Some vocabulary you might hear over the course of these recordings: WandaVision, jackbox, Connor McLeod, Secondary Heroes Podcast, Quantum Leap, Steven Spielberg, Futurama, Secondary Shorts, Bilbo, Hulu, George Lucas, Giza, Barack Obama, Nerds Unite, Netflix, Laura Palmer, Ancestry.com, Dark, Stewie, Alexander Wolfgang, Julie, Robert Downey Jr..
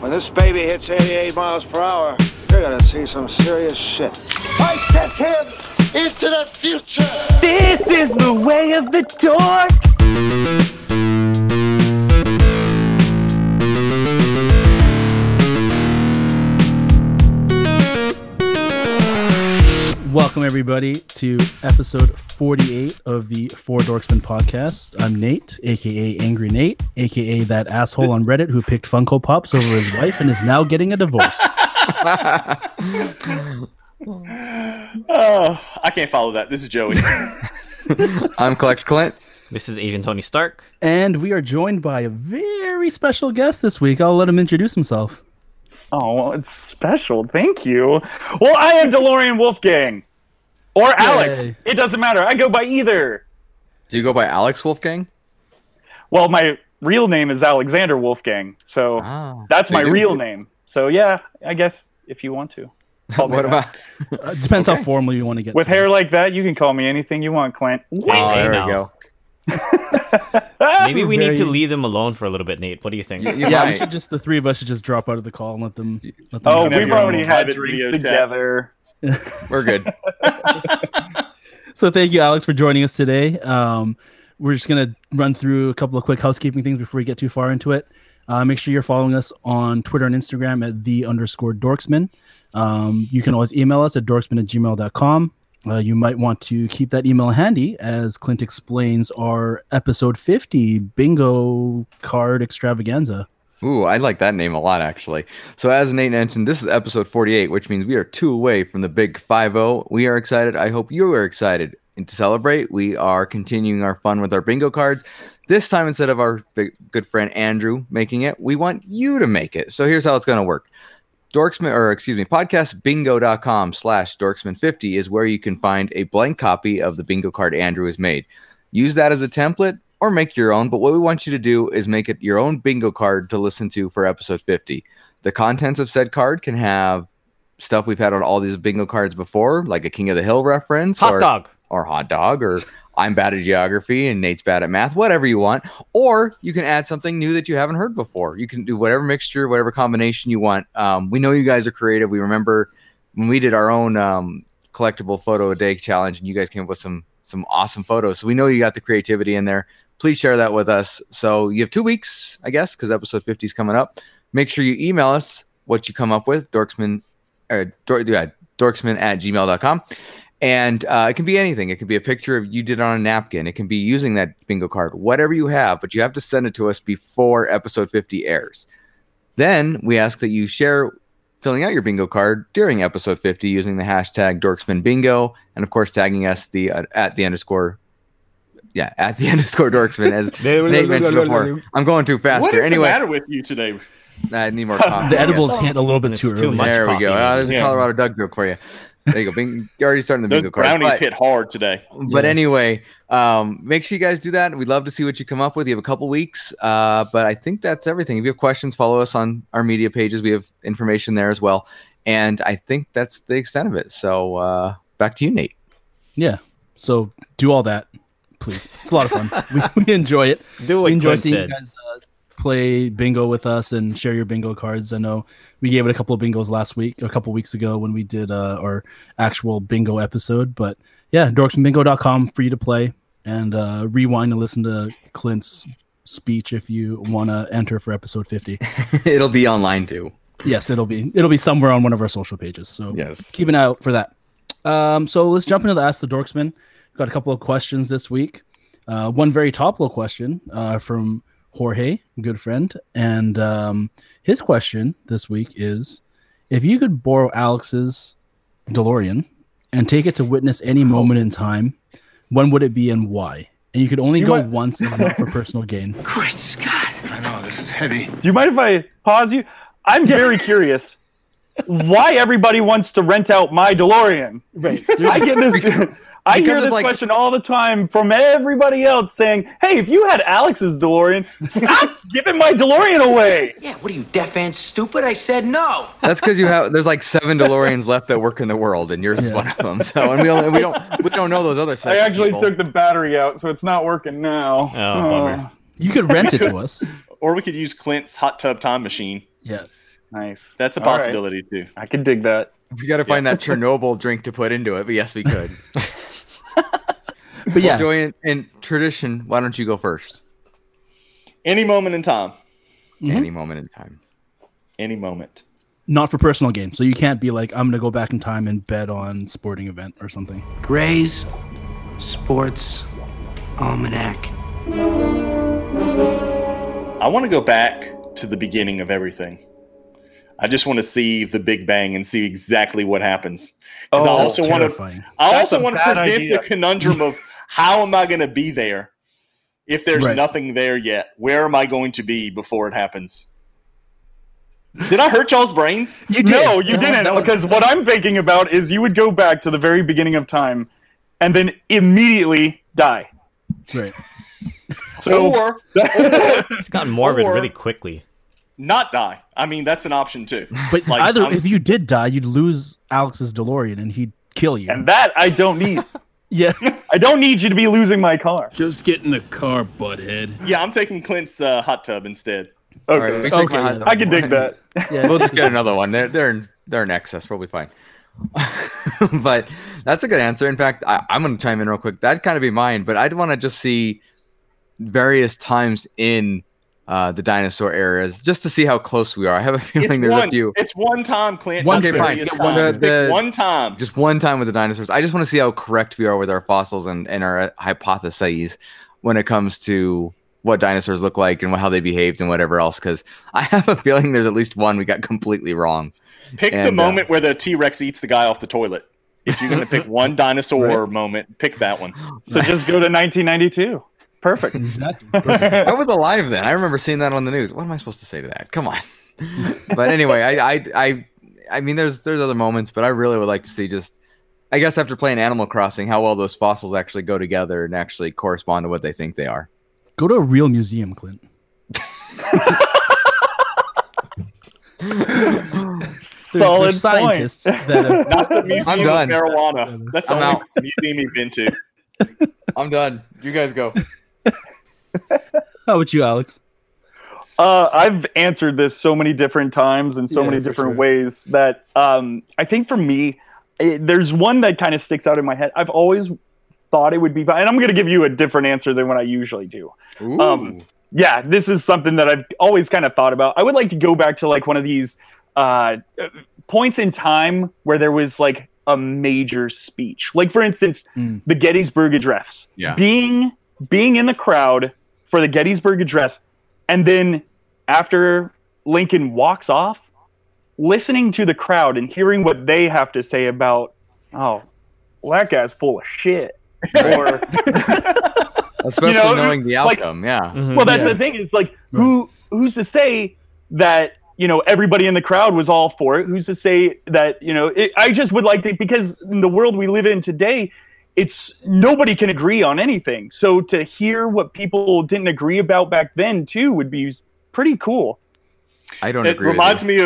When this baby hits 88 miles per hour, you're gonna see some serious shit. I sent him into the future! This is the way of the Dork! Welcome, everybody, to episode 48 of the Four Dorksman podcast. I'm Nate, a.k.a. Angry Nate, a.k.a. that asshole on Reddit who picked Funko Pops over his wife and is now getting a divorce. Oh, I can't follow that. This is Joey. I'm Collector Clint. This is Agent Tony Stark. And we are joined by a very special guest this week. I'll let him introduce himself. Oh, it's special. Thank you. Well, I am DeLorean Wolfgang. Or Alex. Yay. It doesn't matter. I go by either. Do you go by Alex Wolfgang? Well, my real name is Alexander Wolfgang. So that's my real name. So yeah, I guess if you want to. What about? Depends how formal you want to get. With hair like that, you can call me anything you want, Clint. There we go. Maybe we need to leave them alone for a little bit, Nate. What do you think? Yeah, just the three of us should just drop out of the call and let them oh, we've already had drinks together. We're good. So thank you, Alex, for joining us today. We're just going to run through a couple of quick housekeeping things before we get too far into it. Make sure you're following us on Twitter and Instagram at @the_dorksman. You can always email us at dorksman@gmail.com. You might want to keep that email handy as Clint explains our episode 50 bingo card extravaganza. Ooh, I like that name a lot, actually. So as Nate mentioned, this is episode 48, which means we are 2 away from the big 50. We are excited. I hope you are excited. And to celebrate, we are continuing our fun with our bingo cards. This time, instead of our good friend Andrew making it, we want you to make it. So here's how it's going to work. podcastbingo.com/dorksman50 is where you can find a blank copy of the bingo card Andrew has made. Use that as a template or make your own, but what we want you to do is make it your own bingo card to listen to for episode 50. The contents of said card can have stuff we've had on all these bingo cards before, like a King of the Hill reference, hot dog, or I'm bad at geography and Nate's bad at math, whatever you want. Or you can add something new that you haven't heard before. You can do whatever mixture, whatever combination you want. We know you guys are creative. We remember when we did our own collectible photo a day challenge, and you guys came up with some awesome photos. So we know you got the creativity in there. Please share that with us. So you have 2 weeks, I guess, because episode 50 is coming up. Make sure you email us what you come up with, dorksman@gmail.com. And it can be anything. It can be a picture of you did on a napkin. It can be using that bingo card, whatever you have, but you have to send it to us before episode 50 airs. Then we ask that you share filling out your bingo card during episode 50 using the hashtag DorksmanBingo and, of course, tagging us @_dorksman, as Nate mentioned before. I'm going too fast here. Anyway, what's the matter with you today? I need more coffee. The edibles hit a little bit too early. There we go. There's a Colorado Doug joke for you. There you go. You're already starting the bingo card. Brownies hit hard today. But anyway, make sure you guys do that. We'd love to see what you come up with. You have a couple weeks, but I think that's everything. If you have questions, follow us on our media pages. We have information there as well. And I think that's the extent of it. So back to you, Nate. Yeah. So do all that, please. It's a lot of fun. we enjoy it. Do what Clint said. We enjoy seeing you guys play bingo with us and share your bingo cards. I know we gave it a couple of bingos a couple of weeks ago when we did our actual bingo episode. But yeah, DorksmanBingo.com, free to play, and rewind and listen to Clint's speech if you want to enter for episode 50. It'll be online too. Yes, it'll be somewhere on one of our social pages. So yes, keep an eye out for that. So let's jump into the Ask the Dorksman. We've got a couple of questions this week. One very topical question from Jorge, good friend, and his question this week is: if you could borrow Alex's DeLorean and take it to witness any moment in time, when would it be and why? And you could only go once and not for personal gain. Great Scott! I know this is heavy. Do you mind if I pause you? I'm very curious why everybody wants to rent out my DeLorean. Right? I get this. I hear this question all the time from everybody else saying, hey, if you had Alex's DeLorean, stop giving my DeLorean away. Yeah, what are you, deaf and stupid? I said no. That's because there's 7 DeLoreans left that work in the world, and yours is one of them. So, and we don't know those other 7 people. Took the battery out, so it's not working now. Oh, bummer. You could rent it to us. Or we could use Clint's hot tub time machine. Yeah. Nice. That's a possibility, too. I can dig that. We got to find that Chernobyl drink to put into it, but yes, we could. But yeah. Joy, in tradition, why don't you go first? Any moment in time. Mm-hmm. Any moment in time. Any moment. Not for personal games. So you can't be like, I'm going to go back in time and bet on sporting event or something. Gray's Sports Almanac. I want to go back to the beginning of everything. I just want to see the Big Bang and see exactly what happens. Because I also want to present the conundrum of how am I going to be there if there's nothing there yet? Where am I going to be before it happens? Did I hurt y'all's brains? No, you didn't. Because what I'm thinking about is you would go back to the very beginning of time and then immediately die. Right. So, it's gotten morbid really quickly. Not die. I mean, that's an option too. But like, if you did die, you'd lose Alex's DeLorean and he'd kill you. And that I don't need. Yeah. I don't need you to be losing my car. Just get in the car, butthead. Yeah, I'm taking Clint's hot tub instead. Okay. Right, okay. I can dig that. Yeah. We'll just get another one. They're in excess. We'll be fine. But that's a good answer. In fact, I'm going to chime in real quick. That'd kind of be mine, but I'd want to just see various times in the dinosaur eras, just to see how close we are. I have a feeling there's a few. It's one time, Clint. One time. Just one time with the dinosaurs. I just want to see how correct we are with our fossils and our hypotheses when it comes to what dinosaurs look like and how they behaved and whatever else. Because I have a feeling there's at least one we got completely wrong. Pick the moment where the T-Rex eats the guy off the toilet. If you're going to pick one dinosaur moment, pick that one. So just go to 1992. Perfect. Exactly. Perfect. I was alive then. I remember seeing that on the news. What am I supposed to say to that? Come on. But anyway, I mean, there's other moments, but I really would like to see just, I guess after playing Animal Crossing, how well those fossils actually go together and actually correspond to what they think they are. Go to a real museum, Clint. Solid scientists. Not the museum I'm done. Of marijuana. That's the only museum you've been to. I'm done. You guys go. How about you, Alex? I've answered this so many different times in so many different ways that I think for me, there's one that kind of sticks out in my head. I've always thought it would be, and I'm going to give you a different answer than what I usually do. Yeah, this is something that I've always kind of thought about. I would like to go back to like one of these points in time where there was like a major speech. Like, for instance, the Gettysburg Address. Yeah. Being in the crowd for the Gettysburg Address, and then after Lincoln walks off, listening to the crowd and hearing what they have to say about, oh, well, that guy's full of shit. Or, especially knowing the outcome, well, that's the thing. It's like, who's to say that, everybody in the crowd was all for it? Who's to say that, I just would like to, because in the world we live in today, it's nobody can agree on anything. So to hear what people didn't agree about back then too would be pretty cool. I don't agree. It reminds me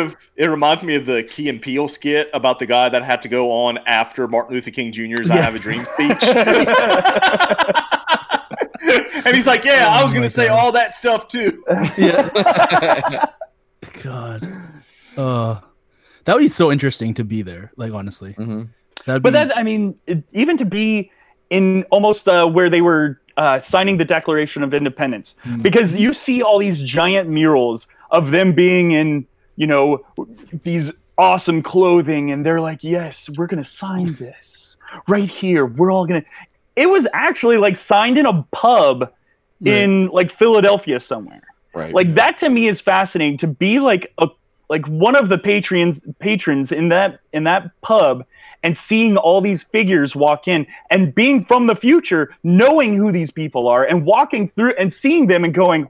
of the Key and Peele skit about the guy that had to go on after Martin Luther King Jr.'s "I Have a Dream" speech. And he's like, "Yeah, I was going to say all that stuff too." Yeah. God, that would be so interesting to be there. Like, honestly, even to be in almost where they were signing the Declaration of Independence, because you see all these giant murals of them being in, these awesome clothing, and they're like, "Yes, we're gonna sign this right here. We're all gonna." It was actually like signed in a pub in like Philadelphia somewhere. Right. Like, that to me is fascinating, to be like one of the patrons in that pub and seeing all these figures walk in and being from the future, knowing who these people are and walking through and seeing them and going,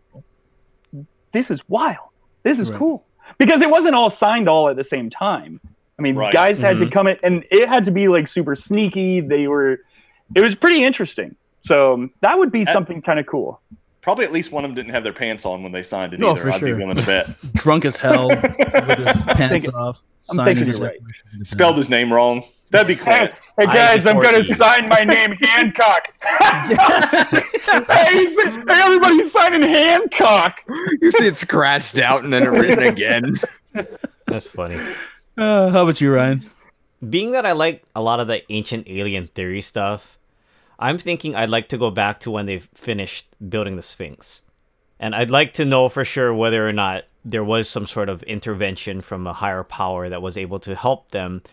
this is wild. This is cool. Because it wasn't all signed all at the same time. I mean, guys had to come in, and it had to be like super sneaky. It was pretty interesting. So that would be something kind of cool. Probably at least one of them didn't have their pants on when they signed it either. I'd be willing to bet. Drunk as hell, with his pants off. I'm thinking you're right. Spelled his name wrong. That'd be clear. Hey guys, I'm going to sign my name Hancock. Hey, everybody's signing Hancock. You see it scratched out and then it written again. That's funny. How about you, Ryan? Being that I like a lot of the ancient alien theory stuff, I'm thinking I'd like to go back to when they finished building the Sphinx. And I'd like to know for sure whether or not there was some sort of intervention from a higher power that was able to help them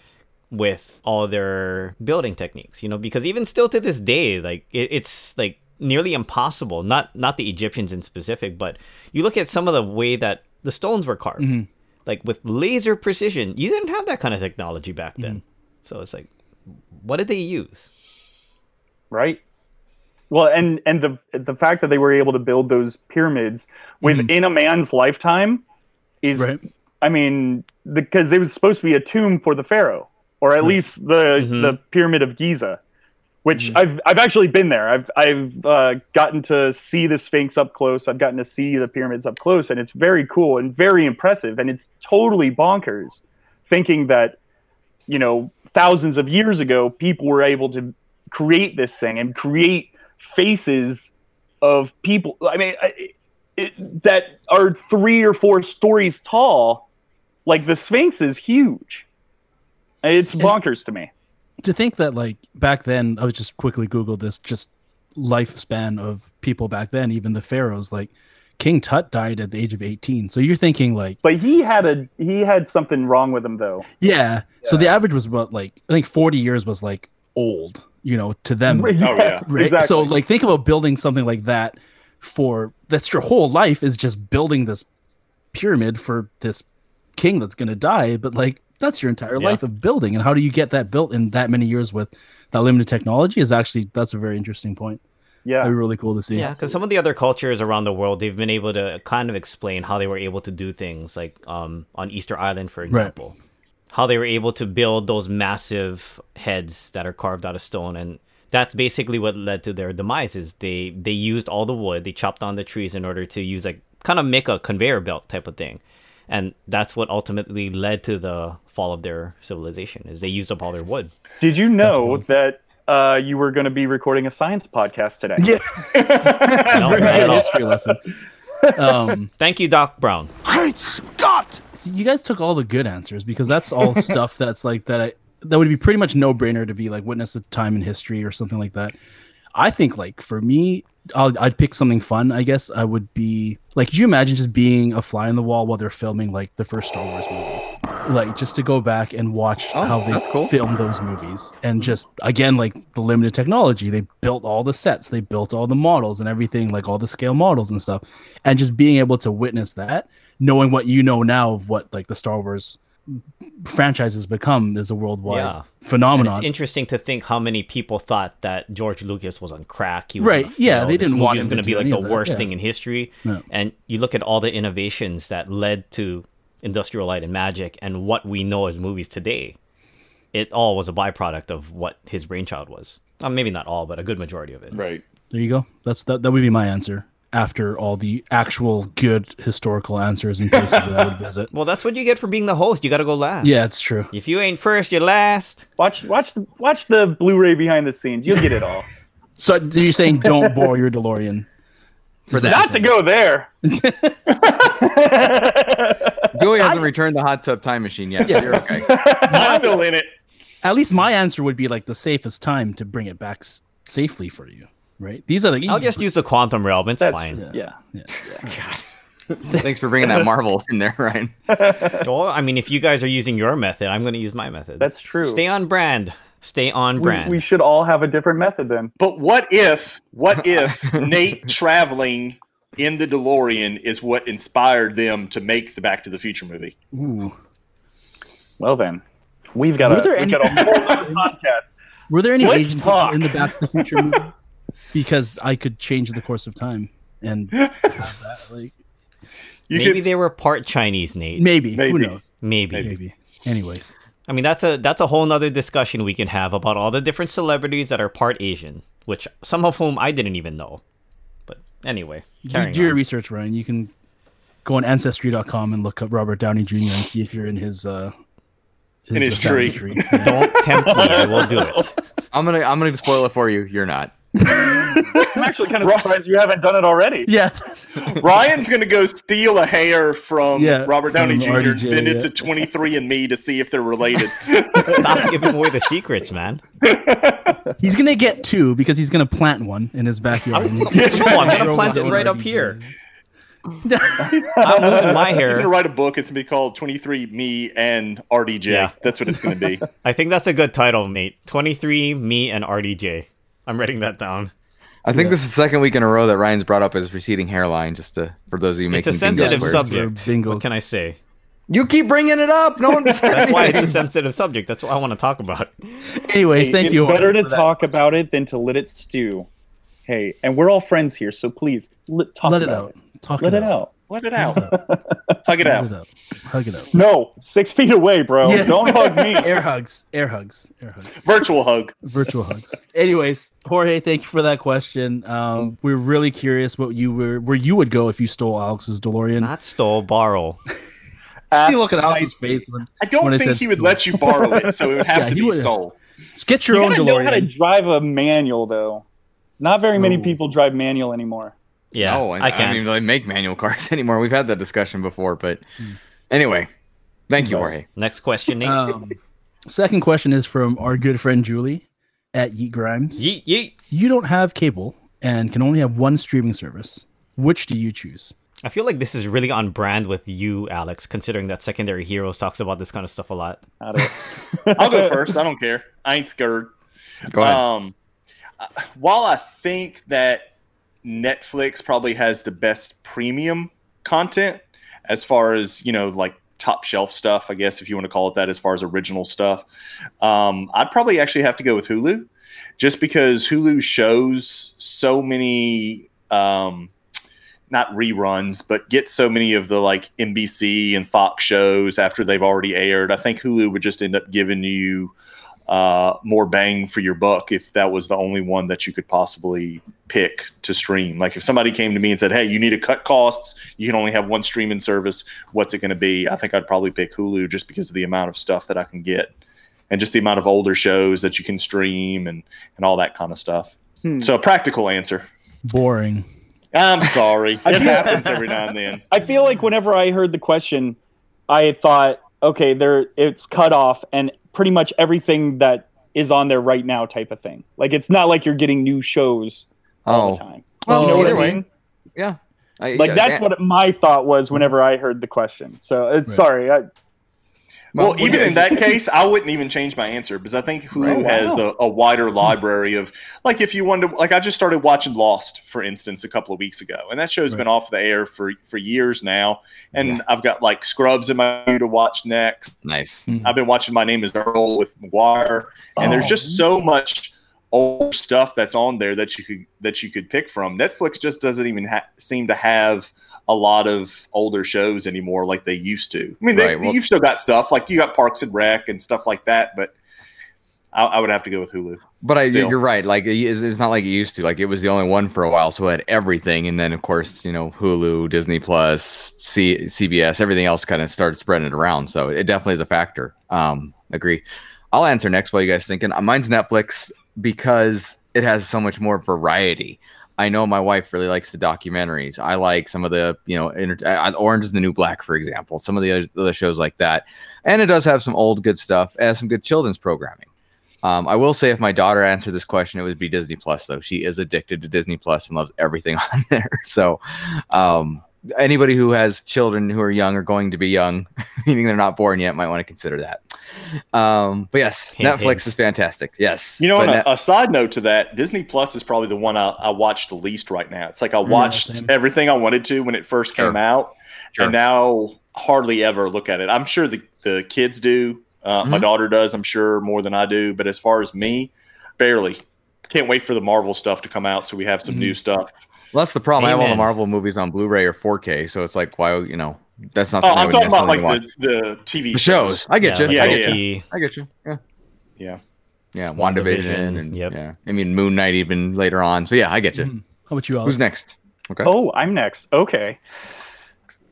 with all their building techniques, you know, because even still to this day, like it's like nearly impossible, not the Egyptians in specific, but you look at some of the way that the stones were carved, mm-hmm. like with laser precision. You didn't have that kind of technology back then. Mm-hmm. So it's like, what did they use? Right. Well, and the fact that they were able to build those pyramids within mm-hmm. a man's lifetime is, right. I mean, because it was supposed to be a tomb for the pharaoh, or at least the pyramid of Giza, which I've actually been there. I've gotten to see the Sphinx up close. I've gotten to see the pyramids up close, and it's very cool and very impressive. And it's totally bonkers thinking that, you know, thousands of years ago, people were able to create this thing and create faces of people that are 3 or 4 stories tall. Like the Sphinx is huge. It's bonkers to me to think that, like, back then, I was just quickly googled this, just lifespan of people back then, even the pharaohs. Like King Tut died at the age of 18, so you're thinking, like, but he had something wrong with him though. Yeah. So the average was about, like, I think 40 years was like old, you know, to them. Right? Oh, yeah. Right? Exactly. So, like, think about building something like that that's your whole life, is just building this pyramid for this king that's going to die. But, like, that's your entire life of building. And how do you get that built in that many years with that limited technology that's a very interesting point. Yeah. That'd be really cool to see. Yeah. Cause some of the other cultures around the world, they've been able to kind of explain how they were able to do things, like on Easter Island, for example. Right. How they were able to build those massive heads that are carved out of stone. And that's basically what led to their demise, is they used all the wood, they chopped down the trees in order to use, like, kind of make a conveyor belt type of thing. And that's what ultimately led to the fall of their civilization, is they used up all their wood. Did you know that you were going to be recording a science podcast today? Yeah. No, not at all. History lesson. Thank you, Doc Brown. Great Scott! See, you guys took all the good answers, because that's all stuff that's like that would be pretty much no-brainer to be, like, witness a time in history or something like that. I think, like, for me, I'd pick something fun, I guess. I would be like, could you imagine just being a fly on the wall while they're filming, like, the first Star Wars movies? Like, just to go back and watch how they filmed those movies, and just, again, like, the limited technology. They built all the sets, they built all the models and everything, like all the scale models and stuff, and just being able to witness that, knowing what you know now of what, like, the Star Wars franchise has become is a worldwide phenomenon. And it's interesting to think how many people thought that George Lucas was on crack. He was they didn't want him to be, like, the worst thing in history. Yeah. And you look at all the innovations that led to Industrial Light and Magic and what we know as movies today. It all was a byproduct of what his brainchild was. Maybe not all, but a good majority of it. Right. There you go. That would be my answer, after all the actual good historical answers and places that I would visit. Well, that's what you get for being the host. You got to go last. Yeah, it's true. If you ain't first, you're last. Watch the Blu-ray behind the scenes. You'll get it all. So you're saying don't bore your DeLorean for that? Not to go there. Joey hasn't returned the hot tub time machine yet. Yeah. You're okay. I'm still in it. At least my answer would be, like, the safest time to bring it back safely for you. Right? These are I'll just use the quantum realm. That's fine. Yeah. God. Thanks for bringing that Marvel in there, Ryan. Well, I mean, if you guys are using your method, I'm going to use my method. That's true. Stay on brand. We should all have a different method then. But what if Nate traveling in the DeLorean is what inspired them to make the Back to the Future movie? Ooh. Well, then. We've got a whole podcast. Were there any agents in the Back to the Future movie? Because I could change the course of time, and they were part Chinese, Nate. Maybe. Who knows? Maybe. Anyways, I mean, that's a whole nother discussion we can have about all the different celebrities that are part Asian, which some of whom I didn't even know. But anyway, do your research, Ryan. You can go on Ancestry.com and look up Robert Downey Jr. and see if you're in his tree. Don't tempt me. I will do it. I'm gonna spoil it for you. You're not. I'm actually kind of surprised you haven't done it already. Yeah. Ryan's going to go steal a hair from Robert Downey Jr. RDJ, and send it to 23 and Me to see if they're related. Stop giving away the secrets, man. He's going to get two because he's going to plant one in his backyard. I'm going to plant it right up here. I'm losing my hair. He's going to write a book. It's going to be called 23 Me and RDJ. Yeah. That's what it's going to be. I think that's a good title, mate. 23 Me and RDJ. I'm writing that down. I think this is the second week in a row that Ryan's brought up his receding hairline, just to, for those of you making bingo squares. It's a sensitive subject. Bingo. What can I say? You keep bringing it up. No one said anything. That's why it's a sensitive subject. That's what I want to talk about. Anyways, thank you. It's better to talk about it than to let it stew. Hey, and we're all friends here, so please, let it out. Let it out. Let it out. Hug it out. Hug it out. No, 6 feet away, bro. Yeah. Don't hug me. Air hugs. Air hugs. Air hugs. Virtual hug. Virtual hugs. Anyways, Jorge, thank you for that question. We're really curious what you where you would go if you stole Alex's DeLorean. Not stole, borrow. See, look at Alex's face. I don't think he would let you borrow it, so it would have to be stolen. Get your own DeLorean. You gotta know how to drive a manual, though. Not very many people drive manual anymore. Yeah, no, I can't even really make manual cars anymore. We've had that discussion before, but anyway, thank you, Jorge. Next question, Nate. Second question is from our good friend Julie at Yeet Grimes. Yeet, yeet. You don't have cable and can only have one streaming service. Which do you choose? I feel like this is really on brand with you, Alex, considering that Secondary Heroes talks about this kind of stuff a lot. I'll go first. I don't care. I ain't scared. Go ahead. While I think that Netflix probably has the best premium content as far as, you know, like top shelf stuff, I guess, if you want to call it that, as far as original stuff. I'd probably actually have to go with Hulu, just because Hulu shows so many, not reruns, but gets so many of the like NBC and Fox shows after they've already aired. I think Hulu would just end up giving you more bang for your buck if that was the only one that you could possibly pick to stream. Like if somebody came to me and said, hey, you need to cut costs, you can only have one streaming service, what's it going to be? I think I'd probably pick Hulu just because of the amount of stuff that I can get and just the amount of older shows that you can stream and all that kind of stuff. So a practical answer. Boring. I'm sorry. It happens every now and then. I feel like whenever I heard the question, I thought, okay, it's cut off and pretty much everything that is on there right now type of thing. Like, it's not like you're getting new shows all the time. Well, you know what I mean? Yeah. That's what my thought was whenever I heard the question. So, sorry. Even in that case, I wouldn't even change my answer because I think Hulu has a wider library of, like, if you wanted to, like, I just started watching Lost, for instance, a couple of weeks ago, and that show's been off the air for years now. And I've got like Scrubs in my queue to watch next. Nice. Mm-hmm. I've been watching My Name Is Earl with McGuire, and there's just so much old stuff that's on there that you could pick from. Netflix just doesn't even seem to have a lot of older shows anymore like they used to. I mean, you've still got stuff like you got Parks and Rec and stuff like that, but I would have to go with Hulu. But you're right. Like it's not like it used to. Like it was the only one for a while, so it had everything. And then of course, you know, Hulu, Disney Plus, CBS, everything else kind of started spreading it around. So it definitely is a factor. Agree. I'll answer next while you guys thinking. Mine's Netflix, because it has so much more variety. I know my wife really likes the documentaries. I like some of the, you know, Orange is the New Black, for example, some of the other shows like that. And it does have some old good stuff, as some good children's programming. I will say if my daughter answered this question, it would be Disney Plus, though. She is addicted to Disney Plus and loves everything on there. So anybody who has children who are young or going to be young, meaning they're not born yet, might want to consider that. But yes, Netflix is fantastic. Yes. You know, on a side note to that, Disney Plus is probably the one I watch the least right now. It's like I watched everything I wanted to when it first came out, and now hardly ever look at it. I'm sure the kids do. My daughter does, I'm sure, more than I do. But as far as me, barely. Can't wait for the Marvel stuff to come out so we have some new stuff. Well, that's the problem. I have all the Marvel movies on Blu-ray or 4K, so it's like, why, you know, that's not something I'm talking about, like the TV shows. I get you. I get you. Yeah. WandaVision. I mean, Moon Knight even later on. So, yeah, I get you. How about you, Alex? Who's next? Okay. Oh, I'm next. Okay.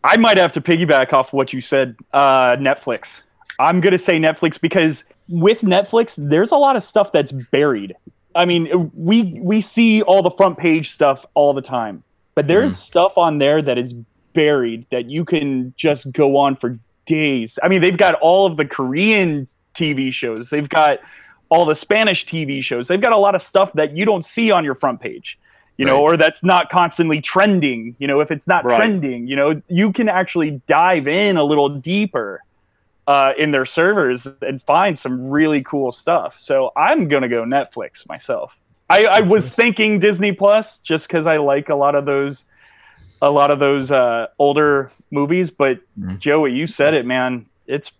I might have to piggyback off what you said. Netflix. I'm going to say Netflix because with Netflix, there's a lot of stuff that's buried. I mean, we see all the front page stuff all the time, but there's stuff on there that is buried that you can just go on for days. I mean, they've got all of the Korean TV shows. They've got all the Spanish TV shows. They've got a lot of stuff that you don't see on your front page, you know, or that's not constantly trending. You know, if it's not trending, you know, you can actually dive in a little deeper in their servers and find some really cool stuff. So I'm going to go Netflix myself. I was thinking Disney Plus just because I like a lot of those older movies. But Joey, you said it, man. It's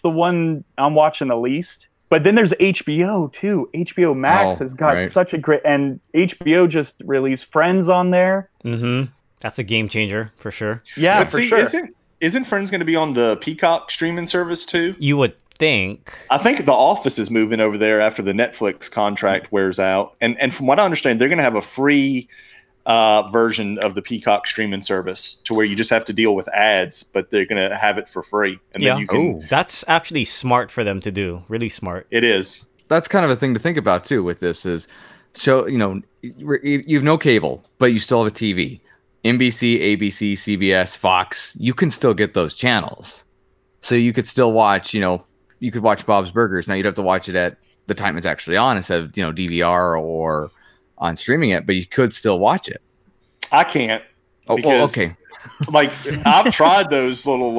the one I'm watching the least. But then there's HBO too. HBO Max has got such a great, and HBO just released Friends on there. Mm-hmm. That's a game changer for sure. Yeah, but for sure. Isn't Friends going to be on the Peacock streaming service too? You would think. I think The Office is moving over there after the Netflix contract wears out, and from what I understand, they're going to have a free version of the Peacock streaming service to where you just have to deal with ads, but they're going to have it for free. And then you can... that's actually smart for them to do. Really smart. It is. That's kind of a thing to think about too with this is, so, you know, you have no cable, but you still have a TV. NBC, ABC, CBS, Fox, you can still get those channels. So you could still watch, you know, you could watch Bob's Burgers. Now you'd have to watch it at the time it's actually on instead of, you know, DVR or on streaming it, but you could still watch it. I can't. Because, okay. Like, I've tried those little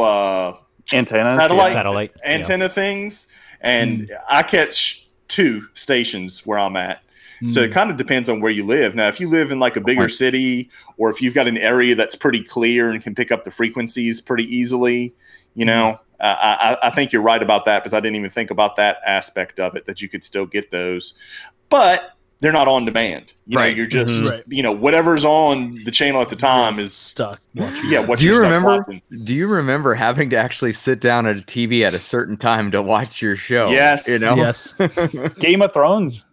satellite antenna things, and I catch two stations where I'm at. So it kind of depends on where you live. Now, if you live in like a bigger city, or if you've got an area that's pretty clear and can pick up the frequencies pretty easily, you know, I think you're right about that, because I didn't even think about that aspect of it, that you could still get those. But they're not on demand. You know, you're just, you know, whatever's on the channel at the time is stuck. Yeah. What do you remember having to actually sit down at a TV at a certain time to watch your show? Yes. You know? Yes. Game of Thrones.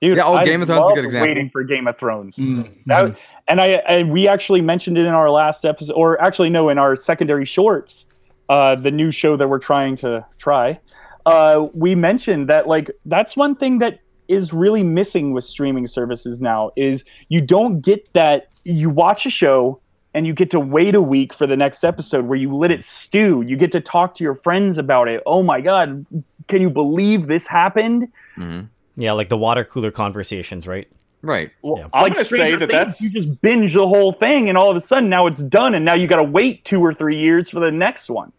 Dude, yeah, Game of Thrones is a good example. Waiting for Game of Thrones. We actually mentioned it in our last episode, or actually no, in our Secondary Shorts, the new show that we're trying. We mentioned that, like, that's one thing that is really missing with streaming services now is you don't get that. You watch a show and you get to wait a week for the next episode where you let it stew. You get to talk to your friends about it. Oh my God, can you believe this happened? Mm-hmm. Yeah, like the water cooler conversations, right? Right. Well, yeah. I'm going to say that's... You just binge the whole thing, and all of a sudden now it's done, and now you got to wait 2 or 3 years for the next one.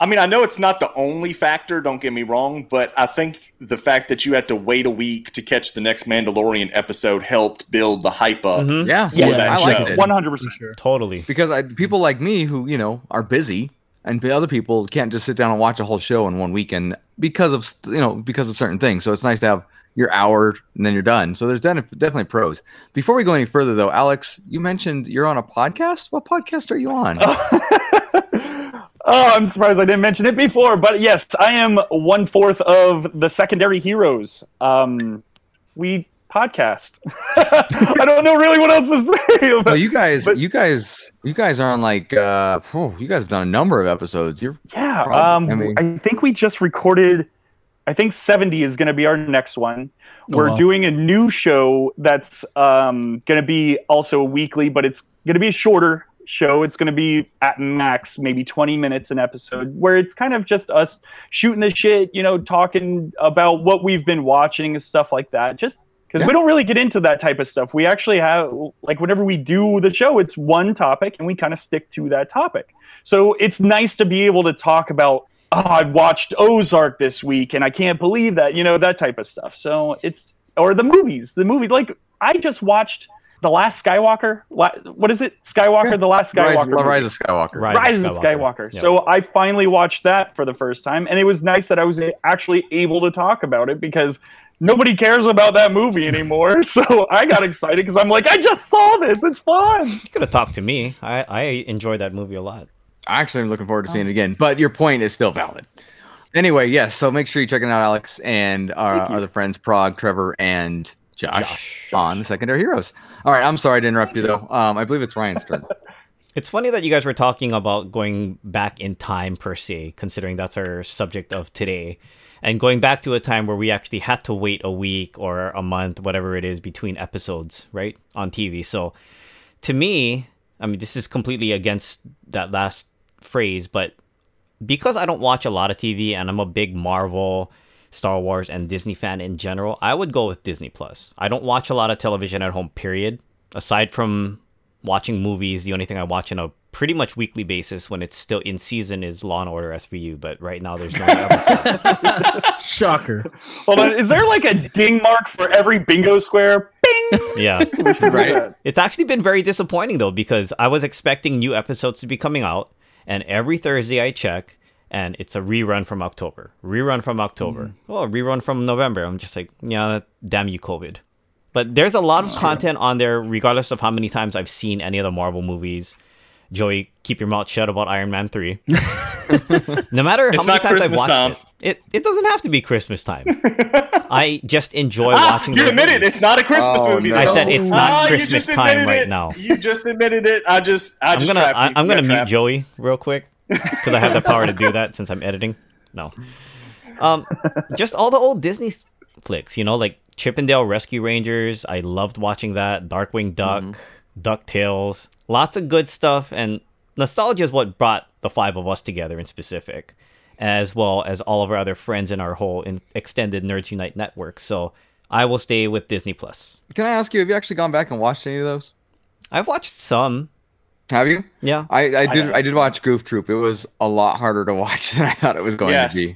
I mean, I know it's not the only factor, don't get me wrong, but I think the fact that you had to wait a week to catch the next Mandalorian episode helped build the hype up. Mm-hmm. Yeah, I like it. 100%. Sure. Totally. Because people like me who, you know, are busy, and other people can't just sit down and watch a whole show in one weekend because of certain things. So it's nice to have your hour, and then you're done. So there's definitely pros. Before we go any further, though, Alex, you mentioned you're on a podcast. What podcast are you on? Oh, I'm surprised I didn't mention it before. But yes, I am 1/4 of the Secondary Heroes. We podcast. I don't know really what else to say. But, you guys are on like you guys have done a number of episodes. I think we just recorded. I think 70 is going to be our next one. We're doing a new show that's going to be also weekly, but it's going to be a shorter show. It's going to be at max maybe 20 minutes an episode, where it's kind of just us shooting the shit, you know, talking about what we've been watching and stuff like that. Just because we don't really get into that type of stuff. We actually have, like, whenever we do the show, it's one topic and we kind of stick to that topic. So it's nice to be able to talk about, oh, I watched Ozark this week and I can't believe that, you know, that type of stuff. So it's, or the movie, like I just watched The Last Skywalker. What is it? Skywalker, The Last Skywalker. Rise of Skywalker. Yep. So I finally watched that for the first time. And it was nice that I was actually able to talk about it, because nobody cares about that movie anymore. So I got excited because I'm like, I just saw this. It's fun. You could have talked to me. I enjoy that movie a lot. Actually, I'm looking forward to seeing it again, but your point is still valid. Anyway, yes, so make sure you're checking out Alex and our other friends, Prog, Trevor, and Josh on the Secondary Heroes. All right, I'm sorry to interrupt you, though. I believe it's Ryan's turn. It's funny that you guys were talking about going back in time per se, considering that's our subject of today, and going back to a time where we actually had to wait a week or a month, whatever it is, between episodes, right, on TV. So to me, I mean, this is completely against that last phrase, but because I don't watch a lot of TV and I'm a big Marvel, Star Wars, and Disney fan in general, I would go with Disney+. I don't watch a lot of television at home, period. Aside from watching movies, the only thing I watch on a pretty much weekly basis when it's still in season is Law & Order SVU, but right now there's no episodes. Shocker. Hold on, is there like a ding mark for every bingo square? Bing! Yeah. Right. It's actually been very disappointing, though, because I was expecting new episodes to be coming out, and every Thursday I check, and it's a rerun from October. Rerun from October. Well, rerun from November. I'm just like, yeah, damn you, COVID. But there's a lot of content on there, regardless of how many times I've seen any of the Marvel movies. Joey, keep your mouth shut about Iron Man 3. No matter how many times I've watched it, it doesn't have to be Christmas time. I just enjoy watching it. You admitted it's not a Christmas movie. No. I said it's not Christmas time right now. You just admitted it. I'm going to mute Joey real quick because I have the power to do that since I'm editing. No. Just all the old Disney flicks, you know, like Chip and Dale Rescue Rangers. I loved watching that. Darkwing Duck, DuckTales. Lots of good stuff. And nostalgia is what brought the five of us together in specific, as well as all of our other friends in our whole extended Nerds Unite network. So I will stay with Disney+. Can I ask you, have you actually gone back and watched any of those? I've watched some. Have you? Yeah. I did watch Goof Troop. It was a lot harder to watch than I thought it was going to be.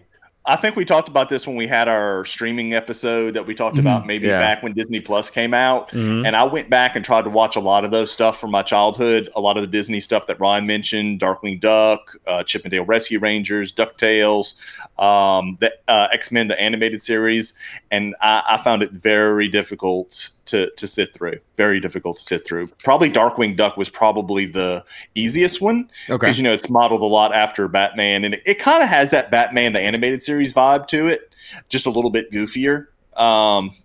I think we talked about this when we had our streaming episode that we talked about maybe back when Disney Plus came out. And I went back and tried to watch a lot of those stuff from my childhood. A lot of the Disney stuff that Ryan mentioned, Darkwing Duck, Chip and Dale Rescue Rangers, DuckTales, the X-Men, the animated series. And I found it very difficult to sit through. Very difficult to sit through. Probably Darkwing Duck was probably the easiest one. Okay. Because, you know, it's modeled a lot after Batman. And it kind of has that Batman, the animated series vibe to it. Just a little bit goofier.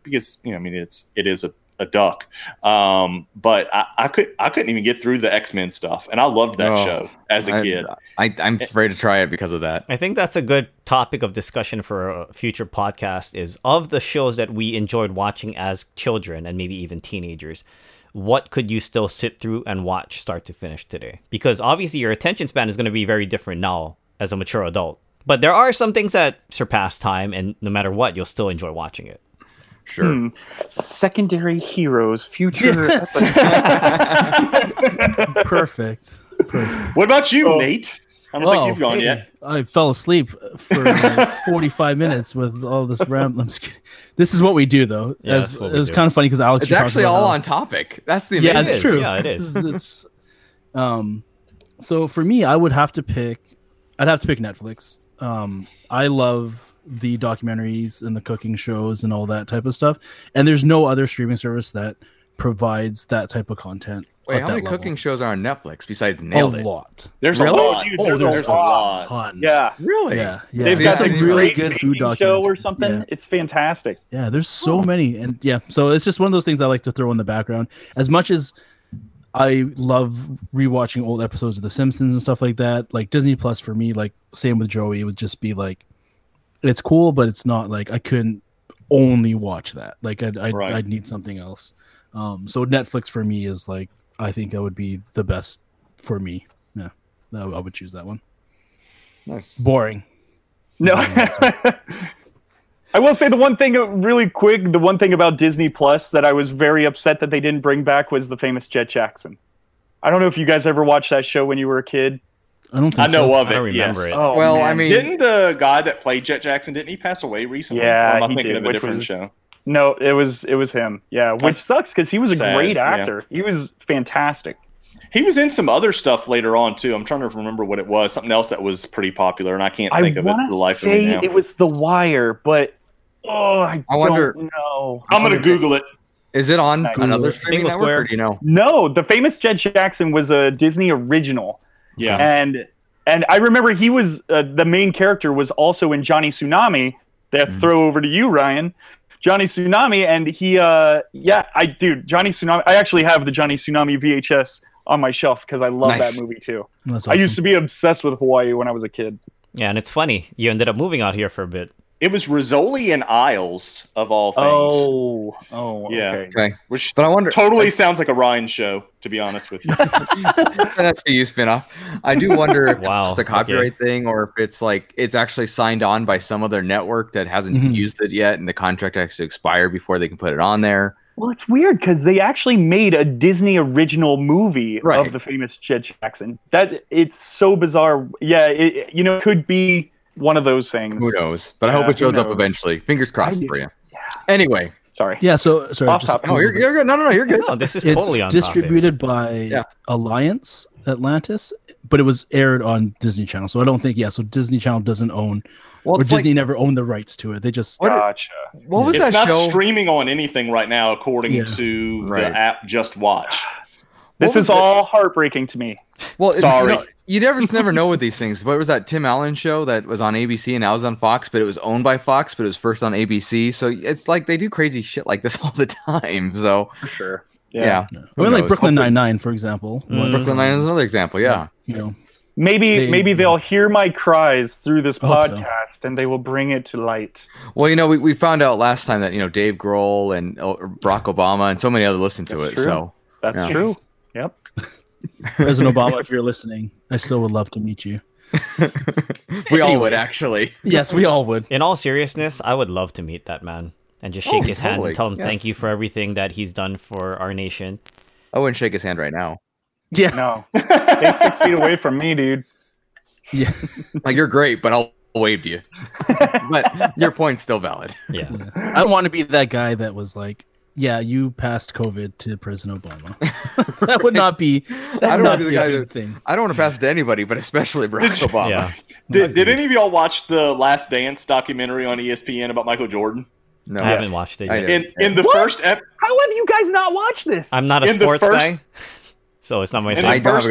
Because, you know, I mean, it is a duck. But I couldn't even get through the X-Men stuff. And I loved that show as a kid. I'm afraid to try it because of that. I think that's a good topic of discussion for a future podcast is of the shows that we enjoyed watching as children and maybe even teenagers. What could you still sit through and watch start to finish today? Because obviously your attention span is going to be very different now as a mature adult. But there are some things that surpass time, and no matter what, you'll still enjoy watching it. Sure. Secondary Heroes, future. Perfect. What about you, Nate? I don't think you've gone yet. I fell asleep for like 45 minutes with all this rambling. This is what we do, though. Yeah, it was kind of funny because Alex. It's actually all on topic. That's the amazing. Yeah, it's true. Yeah, it is. So for me, I would have to pick. I'd have to pick Netflix. I love the documentaries and the cooking shows and all that type of stuff. And there's no other streaming service that provides that type of content. Wait, how many cooking shows are on Netflix besides Nailed It? A lot. There's a lot. There's a lot. Yeah. Really? Yeah. They've got some really good food show or something. Yeah. It's fantastic. Yeah, there's so many. And yeah, so it's just one of those things I like to throw in the background. As much as I love rewatching old episodes of The Simpsons and stuff like that, like Disney Plus for me, like same with Joey, it would just be like, it's cool, but it's not like I couldn't only watch that. Like I'd need something else. So Netflix for me is like, I think that would be the best for me. Yeah, I would choose that one. Nice. Boring. No. I will say the one thing really quick. The one thing about Disney Plus that I was very upset that they didn't bring back was The Famous Jet Jackson. I don't know if you guys ever watched that show when you were a kid. I don't think I know so. Of it. I remember it. Oh, well, man. I mean, didn't the guy that played Jet Jackson didn't he pass away recently? Yeah, or am I thinking of a different show? No, it was him. Yeah, which sucks because he was a great actor. Yeah. He was fantastic. He was in some other stuff later on too. I'm trying to remember what it was. Something else that was pretty popular, and I can't think of it for the life of me now. It was The Wire, but I don't know. I'm gonna Google it. Is it on another streaming network? Or do you know? No, The Famous Jet Jackson was a Disney original. Yeah, and I remember he was the main character was also in Johnny Tsunami. That throw over to you, Ryan. Johnny Tsunami, and he Johnny Tsunami. I actually have the Johnny Tsunami VHS on my shelf because I love that movie too. Awesome. I used to be obsessed with Hawaii when I was a kid. Yeah, and it's funny. You ended up moving out here for a bit. It was Rizzoli and Isles, of all things. Oh, yeah. Okay. Which but I wonder, totally sounds like a Ryan show, to be honest with you. That's the you spinoff. I do wonder if it's just a copyright thing, or if it's like it's actually signed on by some other network that hasn't used it yet, and the contract has to expire before they can put it on there. Well, it's weird because they actually made a Disney original movie of the famous Jed Jackson. It's so bizarre. Yeah, it could be one of those things. Who knows? But I hope it shows up eventually. Fingers crossed for you. Yeah. Anyway. Sorry. Yeah, so... Sorry, off topic. No, you're good. No, you're good. No, this is totally on topic. It's distributed by Alliance Atlantis, but it was aired on Disney Channel. So I don't think... Yeah, so Disney Channel doesn't own... Well, Disney never owned the rights to it. They just... Gotcha. What was that show? It's not streaming on anything right now, according to the app Just Watch. This is all heartbreaking to me. Well, sorry. You never know with these things. What was that Tim Allen show that was on ABC and now is on Fox, but it was owned by Fox, but it was first on ABC. So it's like they do crazy shit like this all the time. So for sure. Yeah. Well, like Brooklyn Nine-Nine, for example. Mm. Brooklyn Nine-Nine is another example, yeah. You know. Maybe they'll hear my cries through this podcast and they will bring it to light. Well, we found out last time that, Dave Grohl and Barack Obama and so many others listened to it. True. So that's true. Yep. President Obama, if you're listening, I still would love to meet you. We all would, actually. Yes, we all would. In all seriousness, I would love to meet that man and just shake his hand and tell him thank you for everything that he's done for our nation. I wouldn't shake his hand right now. Yeah. No. He's 6 feet away from me, dude. Yeah. Like, you're great, but I'll wave to you. But your point's still valid. Yeah. I don't want to be that guy that was like, yeah, you passed COVID to President Obama. That would not be. I don't want to pass it to anybody, but especially Barack Obama. Yeah. Did any of y'all watch the Last Dance documentary on ESPN about Michael Jordan? No, I haven't watched it yet. How have you guys not watched this? I'm not a sports guy, so it's not my thing. First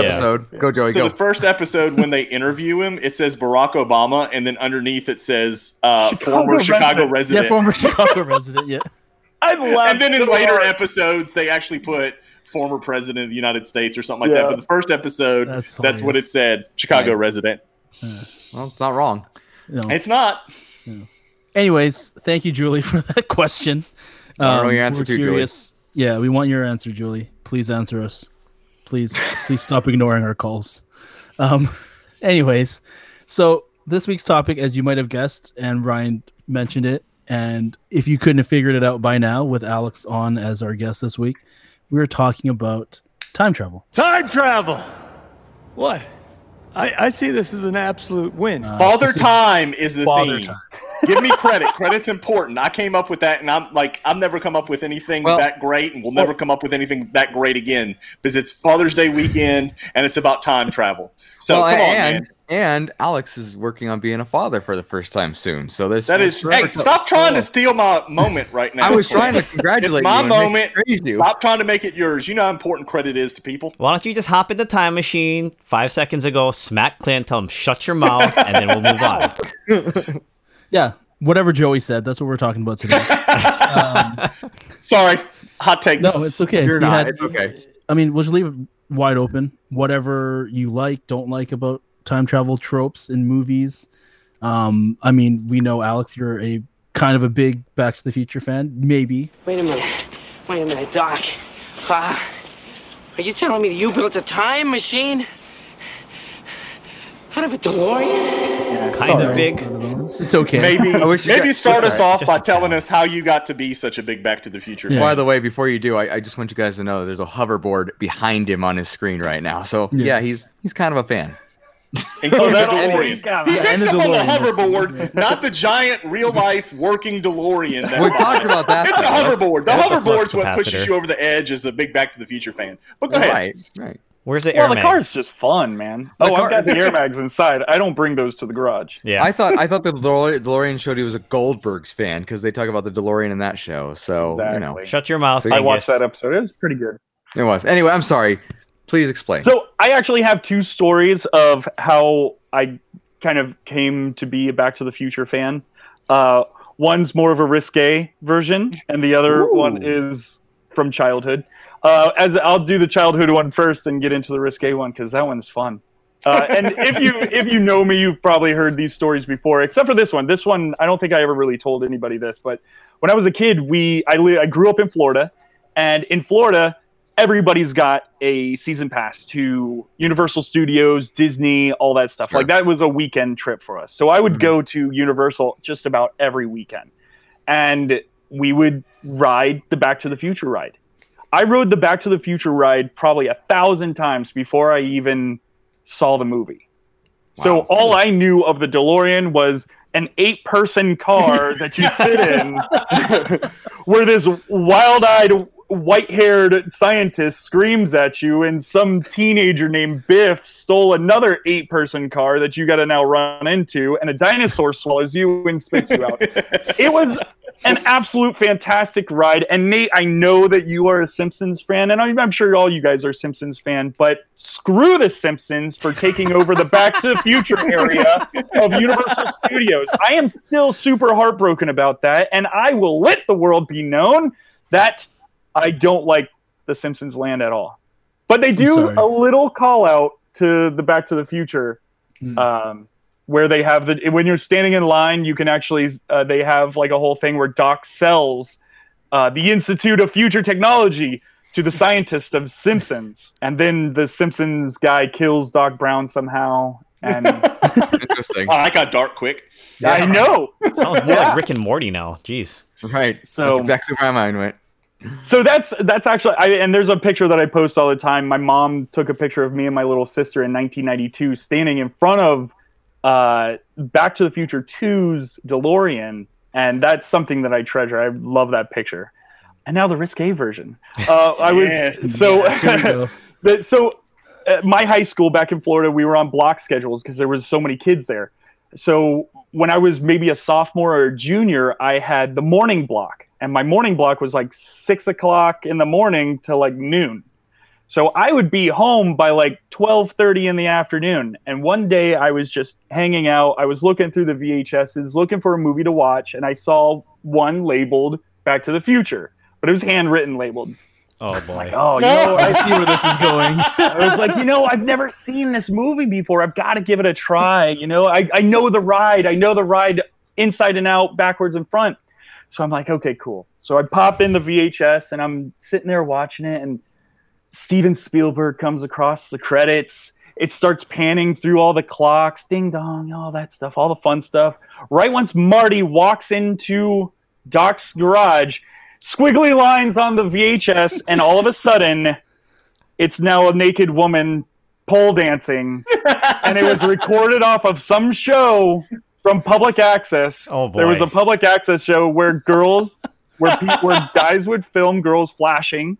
episode. Go, Joey. So the first episode when they interview him, it says Barack Obama, and then underneath it says former Chicago resident. Yeah, former Chicago resident. Yeah. I've laughed. And then in later episodes, they actually put former president of the United States or something like that. But the first episode, that's what it said: Chicago resident. Well, it's not wrong. No. It's not. No. Anyways, thank you, Julie, for that question. I don't know your answer to, Julie. Yeah, we want your answer, Julie. Please answer us. Please stop ignoring our calls. Anyways, so this week's topic, as you might have guessed, and Ryan mentioned it, and if you couldn't have figured it out by now with Alex on as our guest this week, we were talking about time travel. Time travel! What? I see this as an absolute win. Father Time is the theme. Give me credit. Credit's important. I came up with that, and I'm like, I've never come up with anything that great, and we'll never come up with anything that great again because it's Father's Day weekend, and it's about time travel. So come on, man. And Alex is working on being a father for the first time soon. So stop trying to steal my moment right now. I was trying to congratulate you. It's my moment. Stop trying to make it yours. You know how important credit is to people. Why don't you just hop in the time machine 5 seconds ago, smack Clint, tell him, shut your mouth, and then we'll move on. Yeah, whatever Joey said, that's what we're talking about today. Sorry, hot take. No, it's okay. It's okay. I mean, we'll just leave it wide open. Whatever you like, don't like about time travel tropes in movies. I mean, we know, Alex, you're a kind of a big Back to the Future fan, maybe. Wait a minute, Doc. Are you telling me that you built a time machine out of a DeLorean? Yeah, kind of big. It's okay. Maybe start us off by telling us how you got to be such a big Back to the Future. Yeah. By the way, before you do, I just want you guys to know there's a hoverboard behind him on his screen right now. So yeah he's kind of a fan. Including the DeLorean. He picks up on the hoverboard, not the giant real-life working DeLorean. We're talking about that. It's the hoverboard. The hoverboard's what pushes you over the edge as a big Back to the Future fan. But go ahead. Right. Where's the air mags? The car's just fun, man. I've got the air mags inside. I don't bring those to the garage. Yeah, I thought the DeLorean showed he was a Goldbergs fan because they talk about the DeLorean in that show. So shut your mouth. So I watched that episode. It was pretty good. It was. Anyway, I'm sorry. Please explain. So I actually have two stories of how I kind of came to be a Back to the Future fan. One's more of a risque version, and the other one is from childhood. As I'll do the childhood one first and get into the risque one because that one's fun. And if you know me, you've probably heard these stories before, except for this one. This one, I don't think I ever really told anybody this, but when I was a kid, I grew up in Florida, and in Florida, everybody's got a season pass to Universal Studios, Disney, all that stuff. Sure. Like that was a weekend trip for us. So I would go to Universal just about every weekend, and we would ride the Back to the Future ride. I rode the Back to the Future ride probably 1,000 times before I even saw the movie. Wow. So all I knew of the DeLorean was an 8-person car that you sit in where this wild-eyed, white-haired scientist screams at you, and some teenager named Biff stole another 8-person car that you got to now run into, and a dinosaur swallows you and spits you out. It was an absolute fantastic ride. And Nate, I know that you are a Simpsons fan, and I'm sure all you guys are Simpsons fan, but screw the Simpsons for taking over the Back to the Future area of Universal Studios. I am still super heartbroken about that, and I will let the world be known that I don't like the Simpsons land at all. But they do a little call out to the Back to the Future where they have when you're standing in line, you can actually, they have like a whole thing where Doc sells the Institute of Future Technology to the scientist of Simpsons. And then the Simpsons guy kills Doc Brown somehow. And interesting. I got dark quick. Yeah. I know. Sounds more like Rick and Morty now. Jeez. Right. So that's exactly where my mind went. So that's actually, and there's a picture that I post all the time. My mom took a picture of me and my little sister in 1992 standing in front of Back to the Future 2's DeLorean, and that's something that I treasure. I love that picture. And now the risque version. My high school back in Florida, we were on block schedules because there was so many kids there. So when I was maybe a sophomore or junior, I had the morning block, and my morning block was like 6 o'clock in the morning to like noon. So I would be home by like 12:30 in the afternoon. And one day I was just hanging out. I was looking through the VHSs, looking for a movie to watch. And I saw one labeled Back to the Future, but it was handwritten labeled. Oh boy. Like, oh, you know, I see where this is going. I was like, you know, I've never seen this movie before. I've got to give it a try. You know, I know the ride. I know the ride inside and out, backwards and front. So I'm like, okay, cool. So I pop in the VHS and I'm sitting there watching it, and Steven Spielberg comes across the credits. It starts panning through all the clocks, ding dong, all that stuff, all the fun stuff. Right once Marty walks into Doc's garage, squiggly lines on the VHS, and all of a sudden, it's now a naked woman pole dancing, and it was recorded off of some show from public access. Oh boy. There was a public access show where where guys would film girls flashing,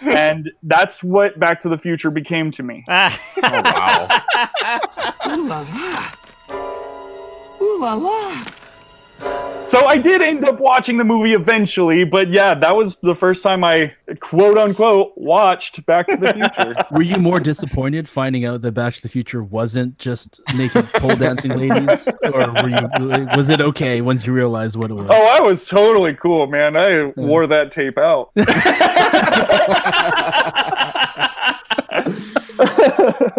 and that's what Back to the Future became to me. Oh wow! Ooh la la! Ooh la la! So I did end up watching the movie eventually, but yeah, that was the first time I quote unquote watched Back to the Future. Were you more disappointed finding out that Back to the Future wasn't just naked pole dancing ladies, or was it okay once you realized what it was? Oh, I was totally cool, man. I wore that tape out.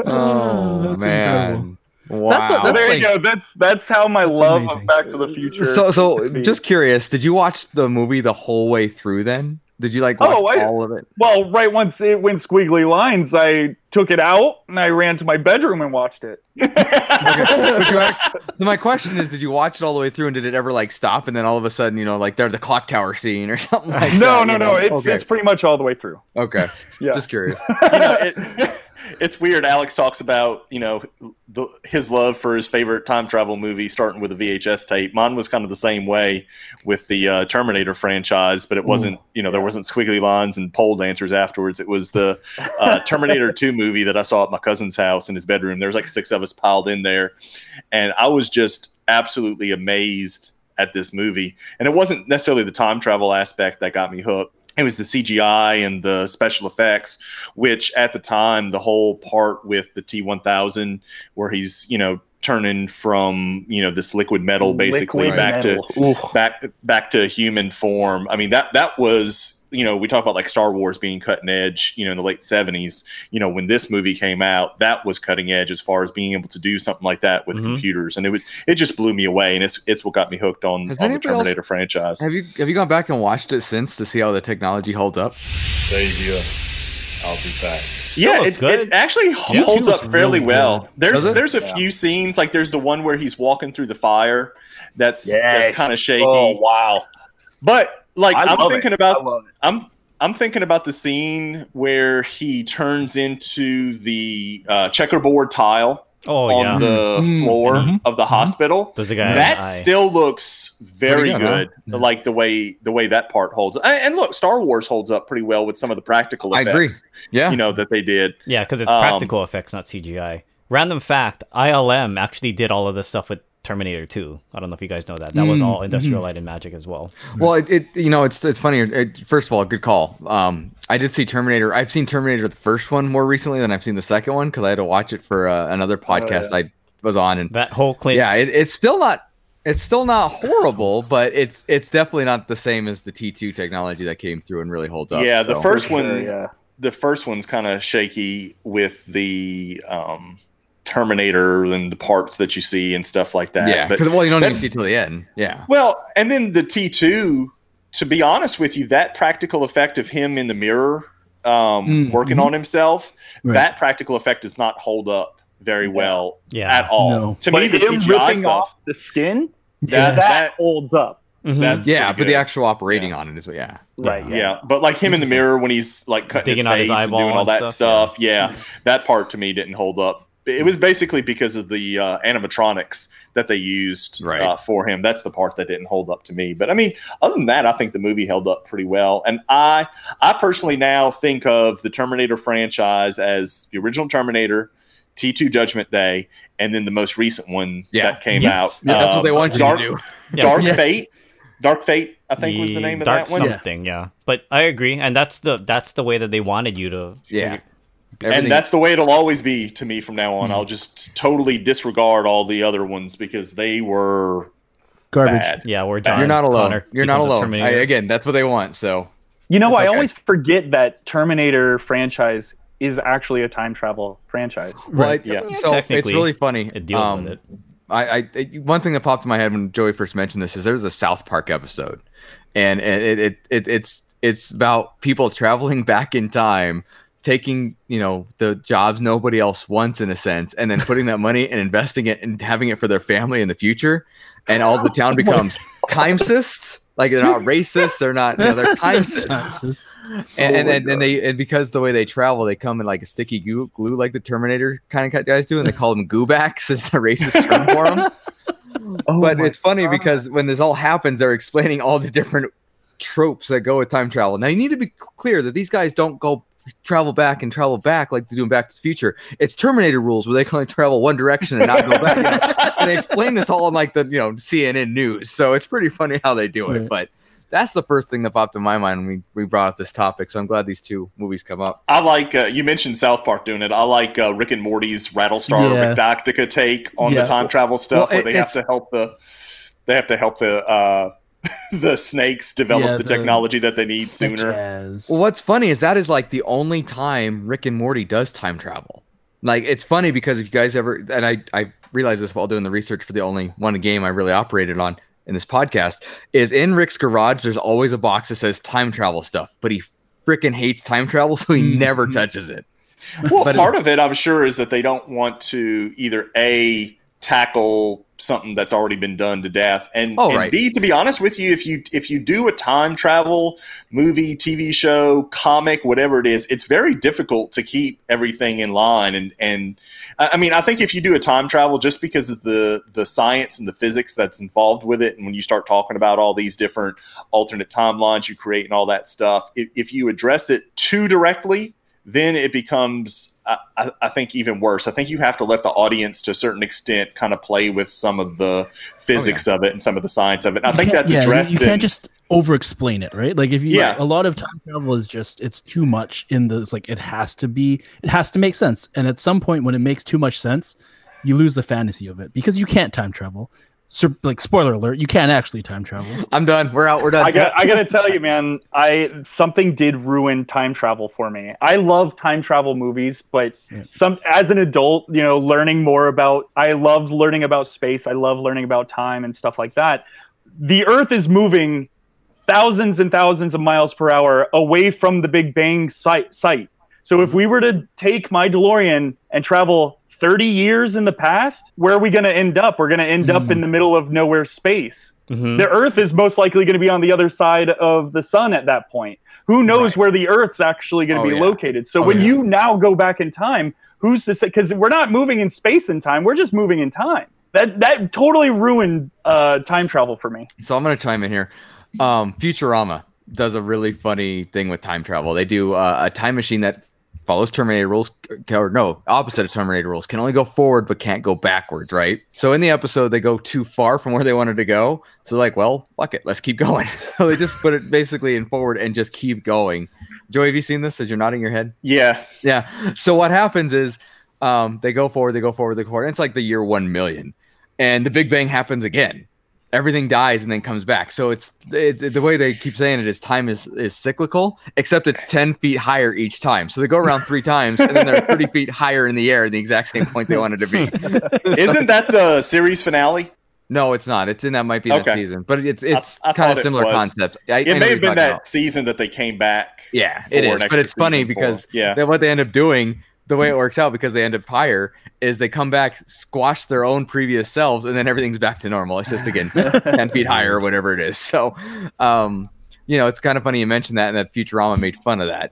Oh, that's man. Incredible. Wow. There you go. That's how my love amazing. Of Back to the Future. So just curious, did you watch the movie the whole way through then? Did you like watch all of it? Well, right once it went squiggly lines, I took it out and I ran to my bedroom and watched it. Okay. So my question is, did you watch it all the way through, and did it ever like stop and then all of a sudden, you know, like they're the clock tower scene or something like that? No. It's pretty much all the way through. Okay. Yeah. Just curious. You know, it's weird. Alex talks about, you know, his love for his favorite time travel movie, starting with a VHS tape. Mine was kind of the same way with the Terminator franchise, but it wasn't, you know, there wasn't squiggly lines and pole dancers afterwards. It was the Terminator 2 movie that I saw at my cousin's house in his bedroom. There was like 6 of us piled in there, and I was just absolutely amazed at this movie. And it wasn't necessarily the time travel aspect that got me hooked. It was the CGI and the special effects, which at the time, the whole part with the T-1000 where he's, you know, turning from, you know, this liquid metal basically back to human form. I mean, that was you know, we talk about like Star Wars being cutting edge, you know, in the late 70s, you know, when this movie came out, that was cutting edge as far as being able to do something like that with computers. And it just blew me away. And it's what got me hooked on the Terminator franchise. Have you gone back and watched it since to see how the technology holds up? There you go. I'll be back. Yeah, it actually holds up fairly well. There's a few scenes, like there's the one where he's walking through the fire. That's kind of shaky. Oh, wow. But like I'm thinking about the scene where he turns into the checkerboard tile on the floor of the hospital. The that still looks very good, huh? Like the way that part holds. And look, Star Wars holds up pretty well with some of the practical effects. I agree. Yeah, you know that they did. Yeah, because it's practical effects, not CGI. Random fact: ILM actually did all of this stuff with Terminator 2. I don't know if you guys know that. That was all Industrial Light and Magic as well. Well, it's funny. First of all, good call. I did see Terminator. I've seen Terminator the first one more recently than I've seen the second one because I had to watch it for another podcast I was on. And that whole clip. Yeah, it's still not horrible, but it's definitely not the same as the T2 technology that came through and really holds up. Yeah, the first one. Yeah. The first one's kind of shaky with the Terminator and the parts that you see and stuff like that. Yeah, because you don't even see till the end. Yeah. Well, and then the T2, to be honest with you, that practical effect of him in the mirror working on himself, that practical effect does not hold up very well at all. No. To me, the CGI stuff, off the skin, that holds up. Mm-hmm. But the actual operating on it is what. Yeah, right. Yeah, but like him in the mirror when he's like cutting his face and doing all that stuff. Yeah, that part to me didn't hold up. It was basically because of the animatronics that they used for him. That's the part that didn't hold up to me. But I mean, other than that, I think the movie held up pretty well. And I personally now think of the Terminator franchise as the original Terminator, T2 Judgment Day, and then the most recent one that came out. Yeah, that's what they wanted you to do. Dark Fate. Dark Fate, I think, was the name of that one. Dark something, yeah. But I agree, and that's the way that they wanted you to. Yeah. Everything. And that's the way it'll always be to me from now on. I'll just totally disregard all the other ones because they were garbage. Bad. Yeah, we're done. You're not alone. You're not alone. Again, that's what they want. So, you know, I always forget that Terminator franchise is actually a time travel franchise. Right. Yeah. So it's really funny. It deals with it. One thing that popped in my head when Joey first mentioned this is there's a South Park episode, and it's about people traveling back in time, taking, you know, the jobs nobody else wants in a sense, and then putting that money and investing it and having it for their family in the future, and all the town becomes timesists. Like, they're not racist, they're not, you know, they're timesists. And because the way they travel, they come in like a sticky glue like the Terminator kind of guys do, and they call them goobacks is the racist term for them. But it's funny because when this all happens, they're explaining all the different tropes that go with time travel. Now you need to be clear that these guys don't go travel back like they do in Back to the Future. It's Terminator rules where they can only travel one direction and not go back. And they explain this all in like the, you know, CNN news. So it's pretty funny how they do it. But that's the first thing that popped in my mind when we brought up this topic. So I'm glad these two movies come up. I like, you mentioned South Park doing it. I like Rick and Morty's Rattlestar McDoctica take on the time travel stuff, where they have to help the the snakes develop the technology that they need sooner. Well, what's funny is that is like the only time Rick and Morty does time travel. Like, it's funny because if you guys ever, and I realized this while doing the research for the only one game I really operated on in this podcast, is in Rick's garage there's always a box that says time travel stuff, but he freaking hates time travel, so he never touches it. Well, part of it, I'm sure, is that they don't want to either tackle something that's already been done to death, and B, to be honest with you, if you do a time travel movie, TV show, comic, whatever it is, it's very difficult to keep everything in line. And I mean, I think if you do a time travel, just because of the science and the physics that's involved with it, and when you start talking about all these different alternate timelines you create and all that stuff, if you address it too directly, then it becomes, I think, even worse. I think you have to let the audience, to a certain extent, kind of play with some of the physics of it and some of the science of it. And I think that's addressed. You can't just over-explain it, right? Like, if you like, a lot of time travel is just, it's too much. In the, it's like it has to make sense. And at some point, when it makes too much sense, you lose the fantasy of it because you can't time travel. like, spoiler alert, you can't actually time travel. I'm done. We're out. We're done. I gotta tell you, man, something did ruin time travel for me. I love time travel movies, but as an adult, you know, I loved learning about space. I love learning about time and stuff like that. The Earth is moving thousands and thousands of miles per hour away from the Big Bang site. So if we were to take my DeLorean and travel 30 years in the past, where are we going to end up? We're going to end up in the middle of nowhere space. Mm-hmm. The Earth is most likely going to be on the other side of the sun at that point. Who knows where the Earth's actually going to be located? So when you now go back in time, who's to say? Because we're not moving in space and time. We're just moving in time. That totally ruined time travel for me. So I'm going to chime in here. Futurama does a really funny thing with time travel. They do a time machine that follows Terminator rules, or no, opposite of Terminator rules, can only go forward but can't go backwards, right? So in the episode, they go too far from where they wanted to go. So like, well, fuck it, let's keep going. So they just put it basically in forward and just keep going. Joey, have you seen this as you're nodding your head? Yes. Yeah. So what happens is they go forward, they go forward, they go forward. And it's like the year 1,000,000. And the Big Bang happens again. Everything dies and then comes back. So it's the way they keep saying it is time is cyclical, except it's 10 feet higher each time. So they go around 3 times and then they're 30 feet higher in the air at the exact same point they wanted to be. Isn't that the series finale? No, it's not. It's in that might be the season, but it's kind of similar concept. It may have been that season that they came back. Yeah, it is. But it's funny because what they end up doing, the way it works out, because they end up higher, is they come back, squash their own previous selves, and then everything's back to normal. It's just, again, 10 feet higher or whatever it is. So, you know, it's kind of funny you mentioned that and that Futurama made fun of that.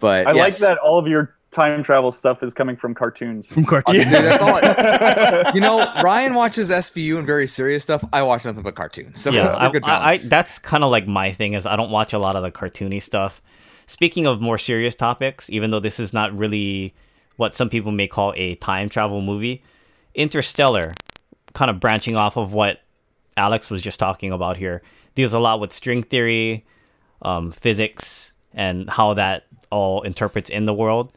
But I like that all of your time travel stuff is coming from cartoons. From cartoons. Yeah. Dude, that's all you know, Ryan watches SVU and very serious stuff. I watch nothing but cartoons. So that's kind of like my thing is I don't watch a lot of the cartoony stuff. Speaking of more serious topics, even though this is not really what some people may call a time travel movie, Interstellar, kind of branching off of what Alex was just talking about here, deals a lot with string theory, physics, and how that all interprets in the world.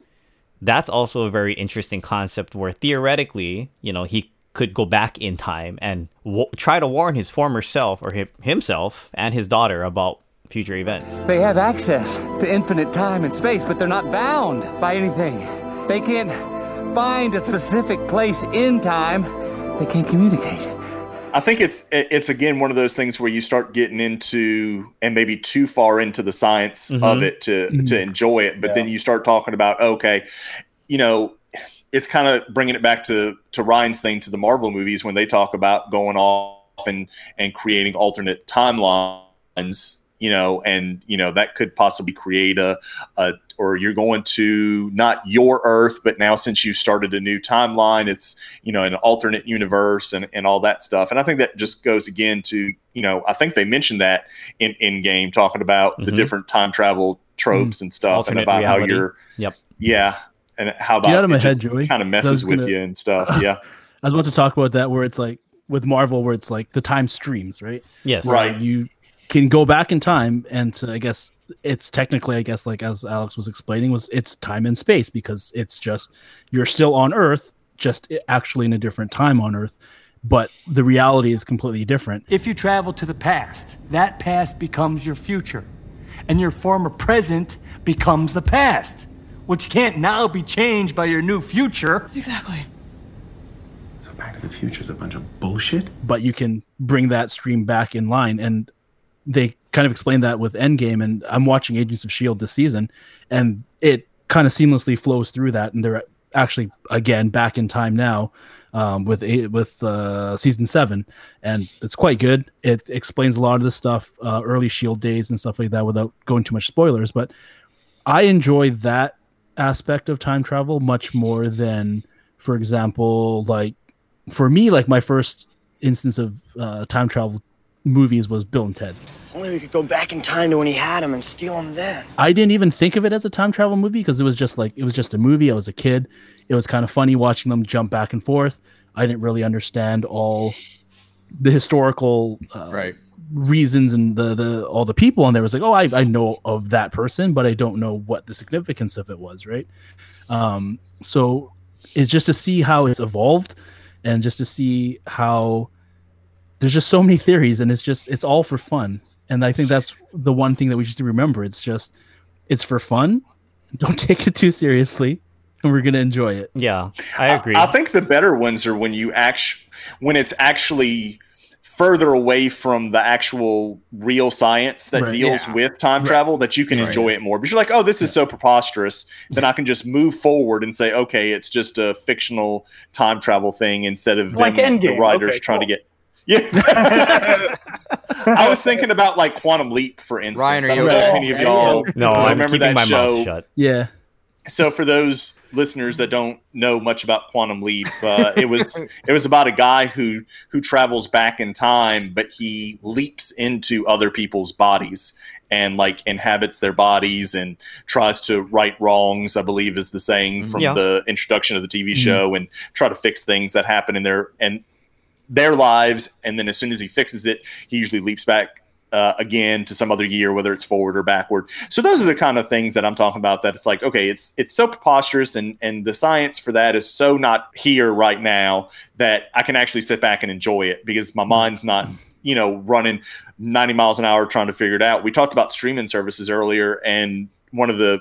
That's also a very interesting concept where theoretically, you know, he could go back in time and try to warn his former self or himself and his daughter about future events. They have access to infinite time and space, but they're not bound by anything. They can't find a specific place in time. They can't communicate. I think it's again, one of those things where you start getting into and maybe too far into the science of it to enjoy it. But then you start talking about, okay, you know, it's kind of bringing it back to Ryan's thing, to the Marvel movies, when they talk about going off and creating alternate timelines, you know, and, you know, that could possibly create or you're going to not your Earth, but now since you started a new timeline, it's, you know, an alternate universe and all that stuff. And I think that just goes again to, you know, I think they mentioned that in Endgame, talking about the different time travel tropes and stuff, alternate and about reality. How you're, and how about it just kind of messes with you and stuff. Yeah. I was about to talk about that, where it's like with Marvel, where it's like the time streams, right? Yes. Right. So you can go back in time, and to, I guess it's technically, I guess, like as Alex was explaining, was it's time and space, because it's just you're still on Earth, just actually in a different time on Earth, but the reality is completely different. If you travel to the past, that past becomes your future, and your former present becomes the past, which can't now be changed by your new future. Exactly. So Back to the Future is a bunch of bullshit. But you can bring that stream back in line, and they kind of explained that with Endgame, and I'm watching Agents of S.H.I.E.L.D. this season, and it kind of seamlessly flows through that, and they're actually, again, back in time now with Season 7, and it's quite good. It explains a lot of the stuff, early S.H.I.E.L.D. days and stuff like that, without going too much spoilers, but I enjoy that aspect of time travel much more than, for example, like, for me, like, my first instance of time travel movies was Bill and Ted. Only we could go back in time to when he had him and steal him then. I didn't even think of it as a time travel movie, because it was just a movie. I was a kid. It was kind of funny watching them jump back and forth. I didn't really understand all the historical reasons and the all the people on there. It was like, oh, I know of that person, but I don't know what the significance of it was, right? So it's just to see how it's evolved, and just to see how there's just so many theories, and it's all for fun. And I think that's the one thing that we just remember. It's for fun. Don't take it too seriously, and we're gonna enjoy it. Yeah, I agree. I think the better ones are when you when it's actually further away from the actual real science that deals with time travel, that you can enjoy it more. But you're like, oh, this is so preposterous. Then I can just move forward and say, okay, it's just a fictional time travel thing instead of like the writers trying to get. Yeah, I was thinking about like Quantum Leap, for instance. Ryan, I don't know if any of y'all remember that show. Mouth shut. Yeah. So for those listeners that don't know much about Quantum Leap, it was about a guy who travels back in time, but he leaps into other people's bodies and like inhabits their bodies and tries to right wrongs, I believe is the saying from the introduction of the TV show, and try to fix things that happen in their lives. And then as soon as he fixes it, he usually leaps back again to some other year, whether it's forward or backward. So those are the kind of things that I'm talking about, that it's like, okay, it's so preposterous, and the science for that is so not here right now that I can actually sit back and enjoy it because my mind's not, running 90 miles an hour trying to figure it out. We talked about streaming services earlier, and one of the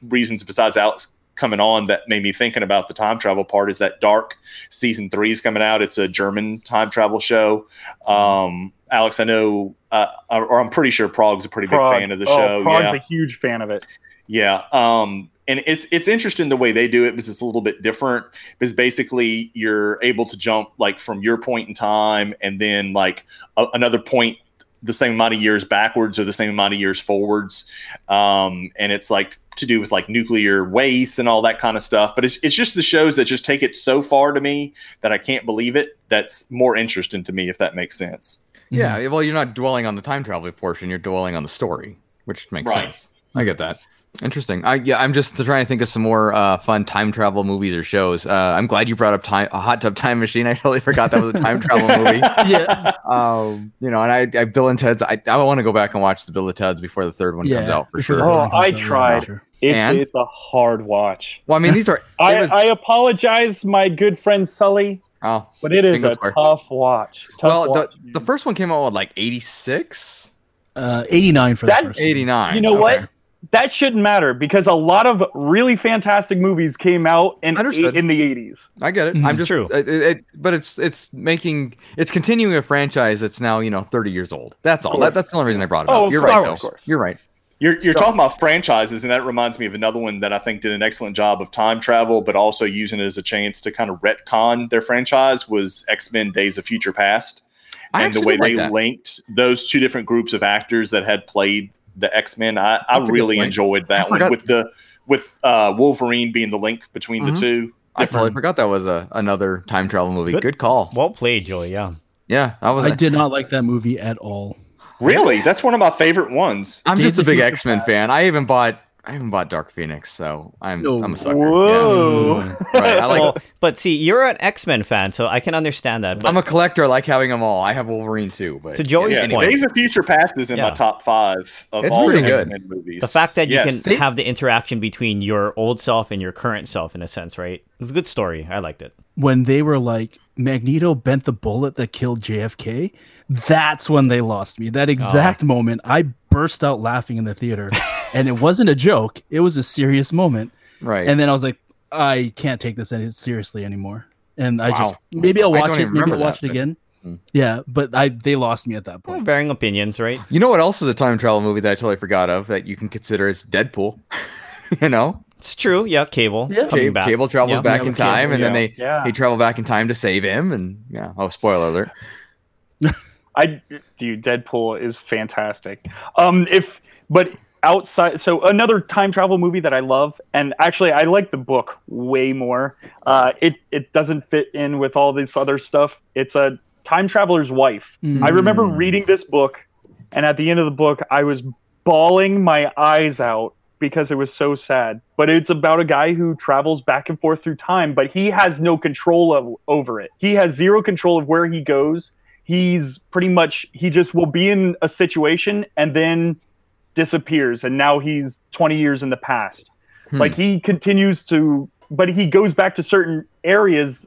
reasons besides Alex coming on that made me thinking about the time travel part is that Dark season 3 is coming out. It's a German time travel show. Alex, I know, or I'm pretty sure Prog's a pretty big fan of the show. Prog's a huge fan of it. Yeah. And it's interesting the way they do it because it's a little bit different, because basically you're able to jump like from your point in time and then like another point, the same amount of years backwards or the same amount of years forwards. And it's like, to do with like nuclear waste and all that kind of stuff. But it's just the shows that just take it so far to me that I can't believe it. That's more interesting to me, if that makes sense. Yeah. Mm-hmm. Well, you're not dwelling on the time travel portion. You're dwelling on the story, which makes sense. I get that. Interesting. I'm just trying to think of some more fun time travel movies or shows. I'm glad you brought up a Hot Tub Time Machine. I totally forgot that was a time travel movie. Yeah. And Bill and Ted's. I want to go back and watch the Bill and Ted's before the third one comes out for sure. Oh, I tried. It's a hard watch. Well, I mean, these are. I apologize, my good friend Sully. Oh, but it is a tough watch. The first one came out with like 86, 89 for that. 89. You know what? That shouldn't matter because a lot of really fantastic movies came out in the 80s. I get it. I'm just true. But it's continuing a franchise that's now 30 years old. That's all. That's the only reason I brought it up. You're right, though. Of course. You're right. You're talking about franchises, and that reminds me of another one that I think did an excellent job of time travel, but also using it as a chance to kind of retcon their franchise was X-Men: Days of Future Past, and the way they linked those two different groups of actors that had played the X-Men. I really enjoyed that one with Wolverine being the link between the two. I totally forgot that was another time travel movie. Good call. Well played, Julie. Yeah. I did not like that movie at all. Really? That's one of my favorite ones. I'm just a big X-Men fan. I even bought Dark Phoenix, so I'm a sucker. Whoa! Yeah. Right, I like but see, you're an X-Men fan, so I can understand that. But I'm a collector. I like having them all. I have Wolverine too. But to Joey's point, Days of Future Past is in my top 5 of all the X-Men movies. The fact that you can have the interaction between your old self and your current self, in a sense, right? It's a good story. I liked it. When they were like, Magneto bent the bullet that killed JFK, that's when they lost me. That exact moment, I burst out laughing in the theater. And it wasn't a joke. It was a serious moment. Right. And then I was like, I can't take this seriously anymore. And I just, maybe I'll watch it again. Yeah. But they lost me at that point. Varying opinions, right? You know what else is a time travel movie that I totally forgot of that you can consider as Deadpool? It's true. Yeah. Cable. Yeah. Cable travels back in time. Cable, and then they travel back in time to save him. And spoiler alert. Deadpool is fantastic. So another time travel movie that I love, and actually I like the book way more. It doesn't fit in with all this other stuff. It's a time traveler's wife. I remember reading this book, and at the end of the book, I was bawling my eyes out because it was so sad. But it's about a guy who travels back and forth through time, but he has no control over it. He has zero control of where he goes. He's pretty much, he just will be in a situation and then disappears, and now he's 20 years in the past. Like, he continues to, but he goes back to certain areas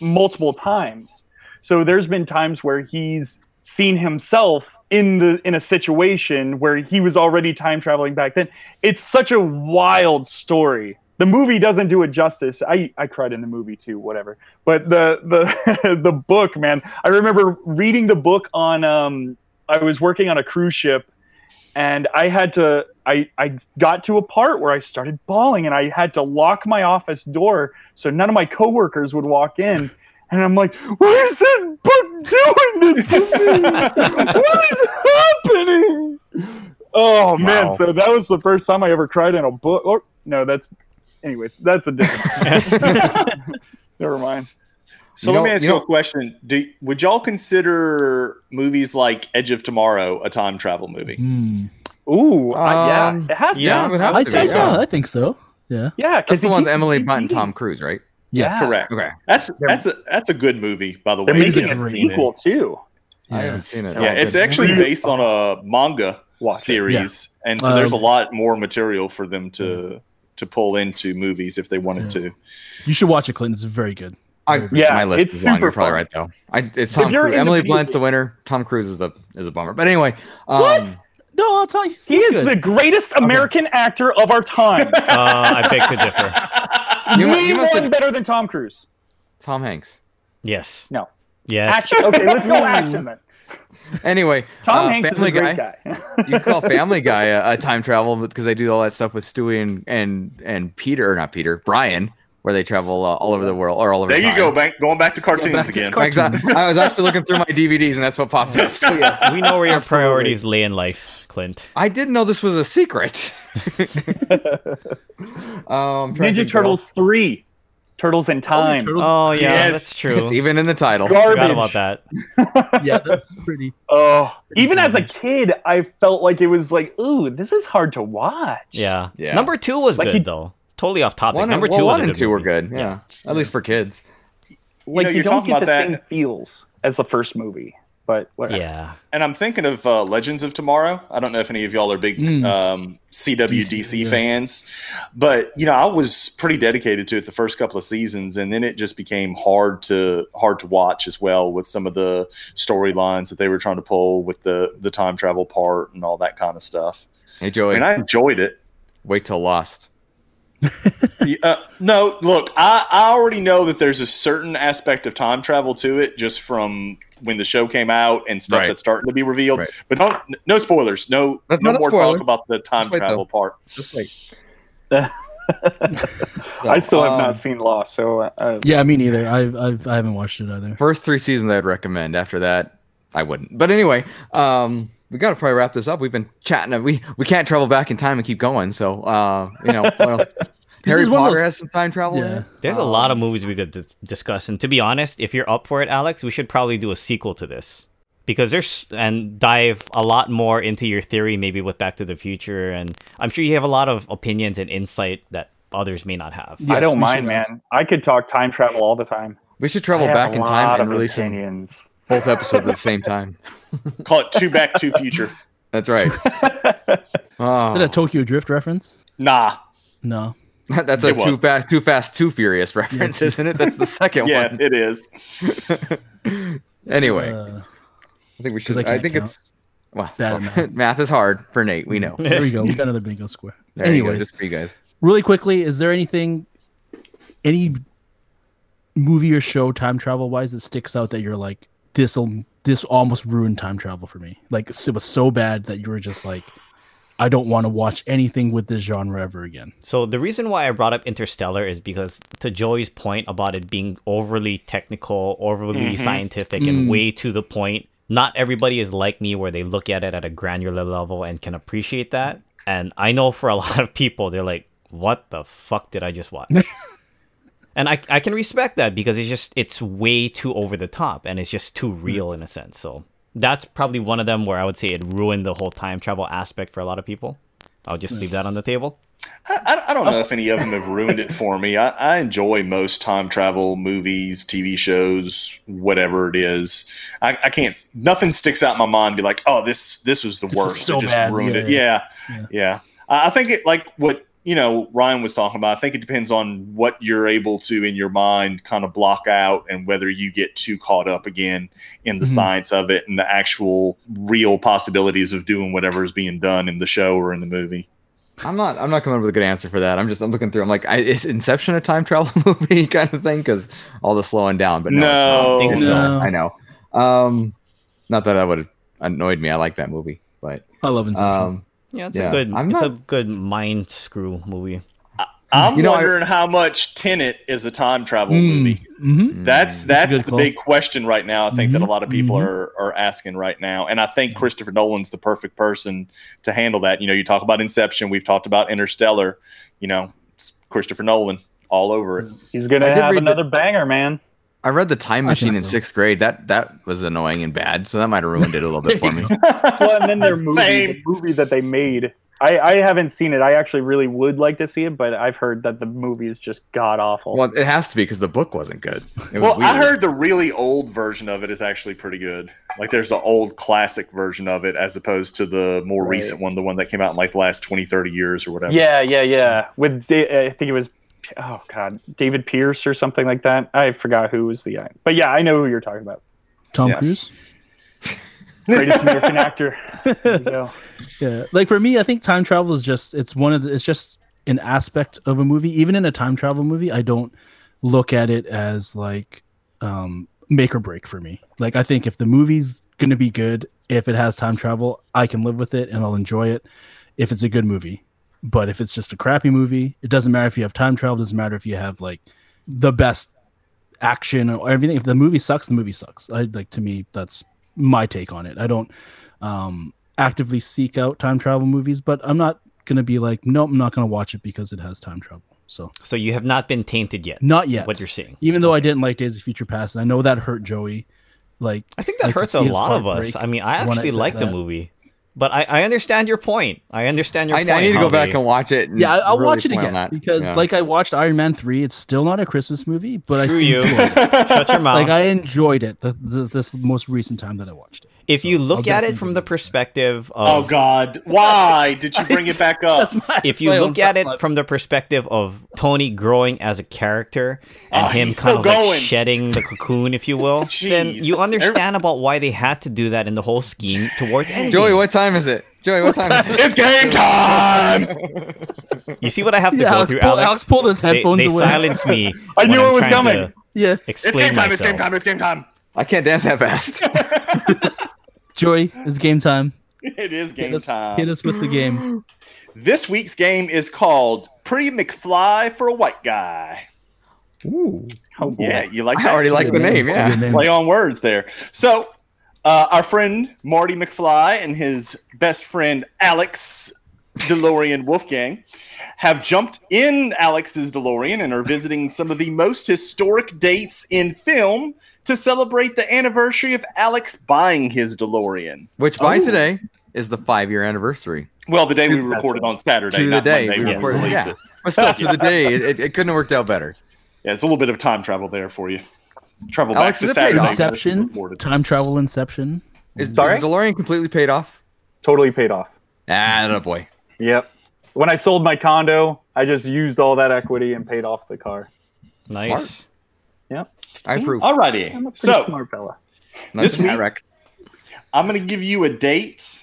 multiple times. So there's been times where he's seen himself in a situation where he was already time traveling back then. It's such a wild story. The movie doesn't do it justice. I cried in the movie too, whatever. But the the book, man, I remember reading the book on I was working on a cruise ship, and I got to a part where I started bawling, and I had to lock my office door so none of my coworkers would walk in. And I'm like, why is that book doing this to me? What is happening? Oh, wow. Man. So that was the first time I ever cried in a book. Or, no, that's a different. Never mind. So let me ask you a question. Would y'all consider movies like Edge of Tomorrow a time travel movie? Mm. Ooh, yeah. It has to be. I think so. Yeah. Yeah. That's the one with Emily Blunt and Tom Cruise, right? Yes. Yeah. Correct. Okay. That's a good movie, by the way. They're making a sequel too. Yeah. I haven't seen it. Yeah, it's actually based on a manga series, and so there's a lot more material for them to pull into movies if they wanted to. You should watch it, Clinton. It's very good. My list is long. You're probably right though. It's Tom Cruise. Emily Blunt's the winner. Tom Cruise is a bummer. But anyway, what? No, I'll tell you. He is good. The greatest American actor of our time. I beg to differ. You better than Tom Cruise. Tom Hanks. Yes. No. Yes. Action. Okay, let's go action then. Anyway, Tom Hanks is a great guy. You call Family Guy a time travel because they do all that stuff with Stewie and Brian. Where they travel all over the world or all over. There you go, going back to cartoons again. Cartoons. I was actually looking through my DVDs, and that's what popped up. So yes, we know where your priorities lay in life, Clint. I didn't know this was a secret. Ninja Turtles 3, Turtles in Time. Oh yeah, yes. That's true. It's even in the title. Garbage. I forgot about that. Yeah, that's pretty. Oh, even as a kid, I felt like it was like, ooh, this is hard to watch. Yeah. Number 2 was like good though. Totally off topic. One and two were good. Yeah. At least for kids. Like you don't get the same feels as the first movie, but whatever. Yeah. And I'm thinking of Legends of Tomorrow. I don't know if any of y'all are big CW DC fans, but I was pretty dedicated to it the first couple of seasons, and then it just became hard to watch as well with some of the storylines that they were trying to pull with the time travel part and all that kind of stuff. Hey Joey, and I enjoyed it. Wait till Lost. No, look, I already know that there's a certain aspect of time travel to it just from when the show came out and stuff that's starting to be revealed. Right. But no spoilers. No, that's no more spoiler. Talk about the time travel part. Just wait. I still have not seen Lost. So yeah, me neither. I haven't watched it either. First 3 seasons I'd recommend. After that, I wouldn't. But anyway, we got to probably wrap this up. We've been chatting. We can't travel back in time and keep going. So, what else? Harry Potter has some time travel in it. There's a lot of movies we could discuss. And to be honest, if you're up for it, Alex, we should probably do a sequel to this. Because and dive a lot more into your theory, maybe with Back to the Future. And I'm sure you have a lot of opinions and insight that others may not have. Yes, I don't mind, man. I could talk time travel all the time. We should travel back in time and release opinions. Both episodes at the same time. Call it 2 Back to Future. That's right. Is that a Tokyo Drift reference? Nah. No. That's a Too Fast, Too Furious reference, isn't it? That's the second one. Yeah, it is. Anyway. I think we should. I think it's... Well, math is hard for Nate. We know. There we go. We got another bingo square. There Anyways, just for you guys. Really quickly, is there any movie or show time travel-wise that sticks out that you're like, this almost ruined time travel for me. Like it was so bad that you were just like, I don't want to watch anything with this genre ever again. So the reason why I brought up Interstellar is because to Joey's point about it being overly technical, overly scientific, and way to the point, not everybody is like me where they look at it at a granular level and can appreciate that. And I know for a lot of people, they're like, what the fuck did I just watch? And I can respect that because it's way too over the top and it's just too real in a sense. So that's probably one of them where I would say it ruined the whole time travel aspect for a lot of people. I'll just leave that on the table. I don't know if any of them have ruined it for me. I enjoy most time travel movies, TV shows, whatever it is. I can't. Nothing sticks out in my mind. Be like, oh, this was the worst. It just ruined it. Yeah. I think it like what you know, Ryan was talking about, I think it depends on what you're able to in your mind kind of block out and whether you get too caught up again in the science of it and the actual real possibilities of doing whatever is being done in the show or in the movie. I'm not coming up with a good answer for that. I'm looking through. I'm like, is Inception a time travel movie kind of thing? Because all the slowing down, but no. I know. Not that would have annoyed me. I like that movie, but I love Inception. It's a good mind screw movie. I'm wondering how much Tenet is a time travel movie. Mm-hmm. That's the big question right now. I think that a lot of people are asking right now, and I think Christopher Nolan's the perfect person to handle that. You know, you talk about Inception, we've talked about Interstellar. You know, it's Christopher Nolan all over it. He's gonna have another banger, man. I read The Time Machine in 6th grade. That was annoying and bad, so that might have ruined it a little bit for me. Well, and then their movie that they made. I haven't seen it. I actually really would like to see it, but I've heard that the movie is just god-awful. Well, it has to be because the book wasn't good. It was weird. I heard the really old version of it is actually pretty good. Like, there's the old classic version of it as opposed to the more recent one, the one that came out in, like, the last 20, 30 years or whatever. Yeah. With I think it was, David Pierce or something like that. I forgot who was the guy. But, yeah, I know who you're talking about. Tom Cruise? Greatest American actor. There you go. Yeah, like for me, I think time travel is just an aspect of a movie. Even in a time travel movie, I don't look at it as like make or break for me. Like, I think if the movie's gonna be good, if it has time travel, I can live with it and I'll enjoy it if it's a good movie. But if it's just a crappy movie, it doesn't matter if you have time travel. It doesn't matter if you have like the best action or everything. If the movie sucks, the movie sucks. To me, that's my take on it. I don't actively seek out time travel movies, but I'm not gonna be like, nope, I'm not gonna watch it because it has time travel. So you have not been tainted yet. Not yet. What you're seeing, even though I didn't like Days of Future Past, and I know that hurt Joey. Like, I think that hurts a lot of us. I mean, I actually like the movie, but I understand your point. I need to go back and watch it. Yeah, I'll watch it again because, I watched Iron Man 3. It's still not a Christmas movie, but shut your mouth. Like, I enjoyed it. This most recent time that I watched it. If you look at it from the perspective of oh God, why did you bring it back up? If you look at it from the perspective of Tony growing as a character and him kind of like shedding the cocoon, if you will, then you understand about why they had to do that in the whole scheme towards ending. Joey, what time? What time is it? It's game time! You see what I have to go through, Alex? Alex pulled his headphones away. They silenced me. I knew it was coming. Yeah. It's game time. I can't dance that fast. Joey, it's game time. It is game time. Hit us with the game. This week's game is called Pretty McFly for a White Guy. Ooh. Oh, yeah, you like that? I already like the name, Play on words there. So... our friend Marty McFly and his best friend Alex DeLorean Wolfgang have jumped in Alex's DeLorean and are visiting some of the most historic dates in film to celebrate the anniversary of Alex buying his DeLorean. Which by today is the 5-year anniversary. Well, the day we recorded on Saturday, not Monday. But still, to the day, it couldn't have worked out better. Yeah, it's a little bit of time travel there for you. Travel Alex, back to Saturday. Inception, time travel inception. Is DeLorean completely paid off? Totally paid off. Ah, boy. Yep. When I sold my condo, I just used all that equity and paid off the car. Nice. Smart. Yep. I approve. Alrighty. I'm a smart fella. This week, I'm going to give you a date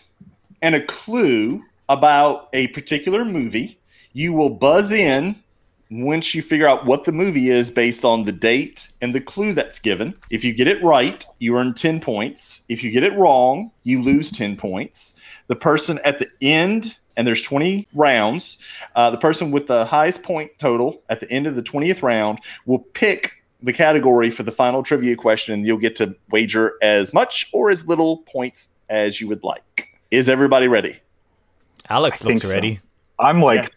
and a clue about a particular movie. You will buzz in once you figure out what the movie is based on the date and the clue that's given. If you get it right, you earn 10 points. If you get it wrong, you lose 10 points. The person at the end, and there's 20 rounds, the person with the highest point total at the end of the 20th round will pick the category for the final trivia question, and you'll get to wager as much or as little points as you would like. Is everybody ready? Alex looks ready. So. I'm like,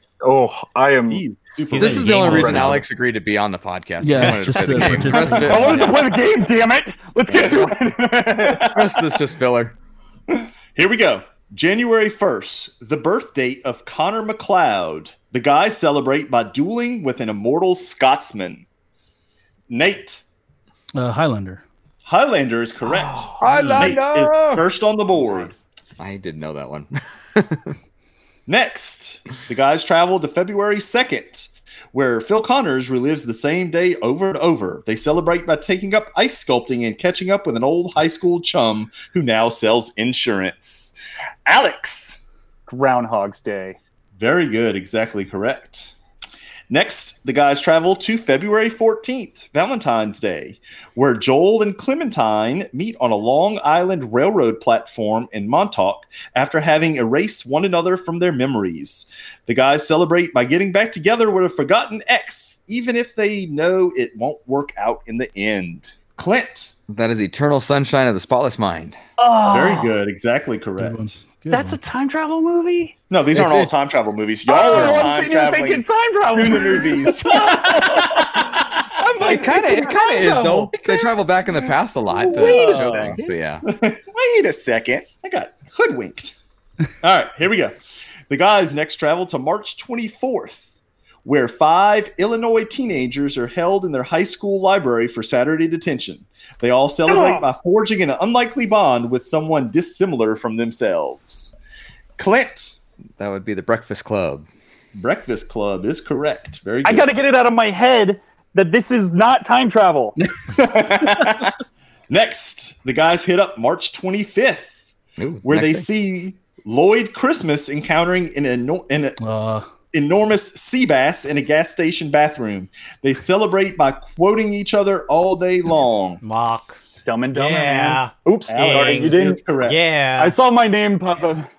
I am. This is the only reason Alex agreed to be on the podcast. Yeah, I wanted to play the game, damn it. Let's get to it. Rest is just filler. Here we go. January 1st, the birth date of Connor McLeod. The guys celebrate by dueling with an immortal Scotsman. Nate. Highlander. Highlander is correct. Highlander! Nate is first on the board. I didn't know that one. Next, the guys traveled to February 2nd, where Phil Connors relives the same day over and over. They celebrate by taking up ice sculpting and catching up with an old high school chum who now sells insurance. Alex. Groundhog's Day. Very good. Exactly correct. Next, the guys travel to February 14th, Valentine's Day, where Joel and Clementine meet on a Long Island Railroad platform in Montauk after having erased one another from their memories. The guys celebrate by getting back together with a forgotten ex, even if they know it won't work out in the end. Clint. That is Eternal Sunshine of the Spotless Mind. Oh. Very good. Exactly correct. That's a time travel movie? No, these aren't all time travel movies. Y'all are time traveling to the movies. I'm like, it kind of is, though. They travel back in the past a lot to show things, but yeah. Wait a second. I got hoodwinked. All right, here we go. The guys next travel to March 24th, where 5 Illinois teenagers are held in their high school library for Saturday detention. They all celebrate by forging an unlikely bond with someone dissimilar from themselves. Clint. That would be the Breakfast Club. Breakfast Club is correct. Very good. I got to get it out of my head that this is not time travel. Next, the guys hit up March 25th, where they see Lloyd Christmas encountering an enormous sea bass in a gas station bathroom. They celebrate by quoting each other all day long. Mock. Dumb and Dumber. Yeah. Oops. Alex, you didn't. Correct. Yeah. I saw my name pop up.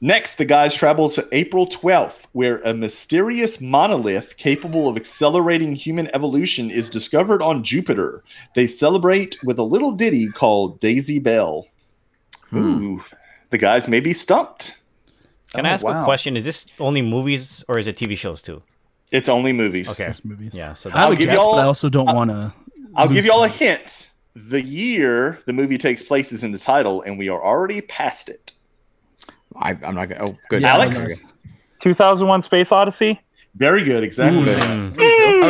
Next, the guys travel to April 12th, where a mysterious monolith capable of accelerating human evolution is discovered on Jupiter. They celebrate with a little ditty called Daisy Bell. Ooh. The guys may be stumped. Can I ask a question? Is this only movies or is it TV shows too? It's only movies. Okay. Just movies. Yeah. So I'll give y'all. I also don't want to. I'll give y'all a hint. The year the movie takes place is in the title, and we are already past it. I'm not gonna. Oh, good. Yeah, Alex. 2001: Space Odyssey. Very good. Exactly. Ooh, I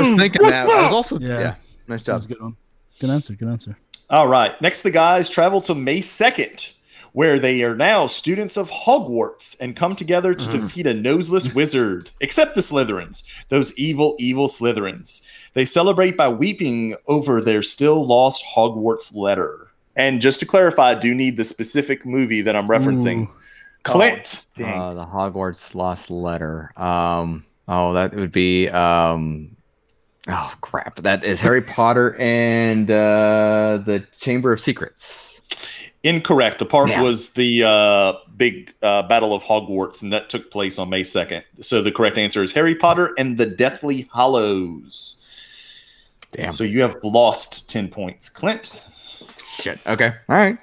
was thinking that. I was also. Yeah. Nice job. That was a good one. Good answer. Good answer. All right. Next, the guys travel to May 2nd. Where they are now students of Hogwarts and come together to defeat a noseless wizard, except the Slytherins, those evil, evil Slytherins. They celebrate by weeping over their still lost Hogwarts letter. And just to clarify, I do need the specific movie that I'm referencing. Ooh. Clint. The Hogwarts lost letter. That would be... crap. That is Harry Potter and the Chamber of Secrets. Incorrect. The part was the big Battle of Hogwarts, and that took place on May 2nd. So the correct answer is Harry Potter and the Deathly Hallows. Damn. So you have lost 10 points. Clint? Shit. Okay. All right.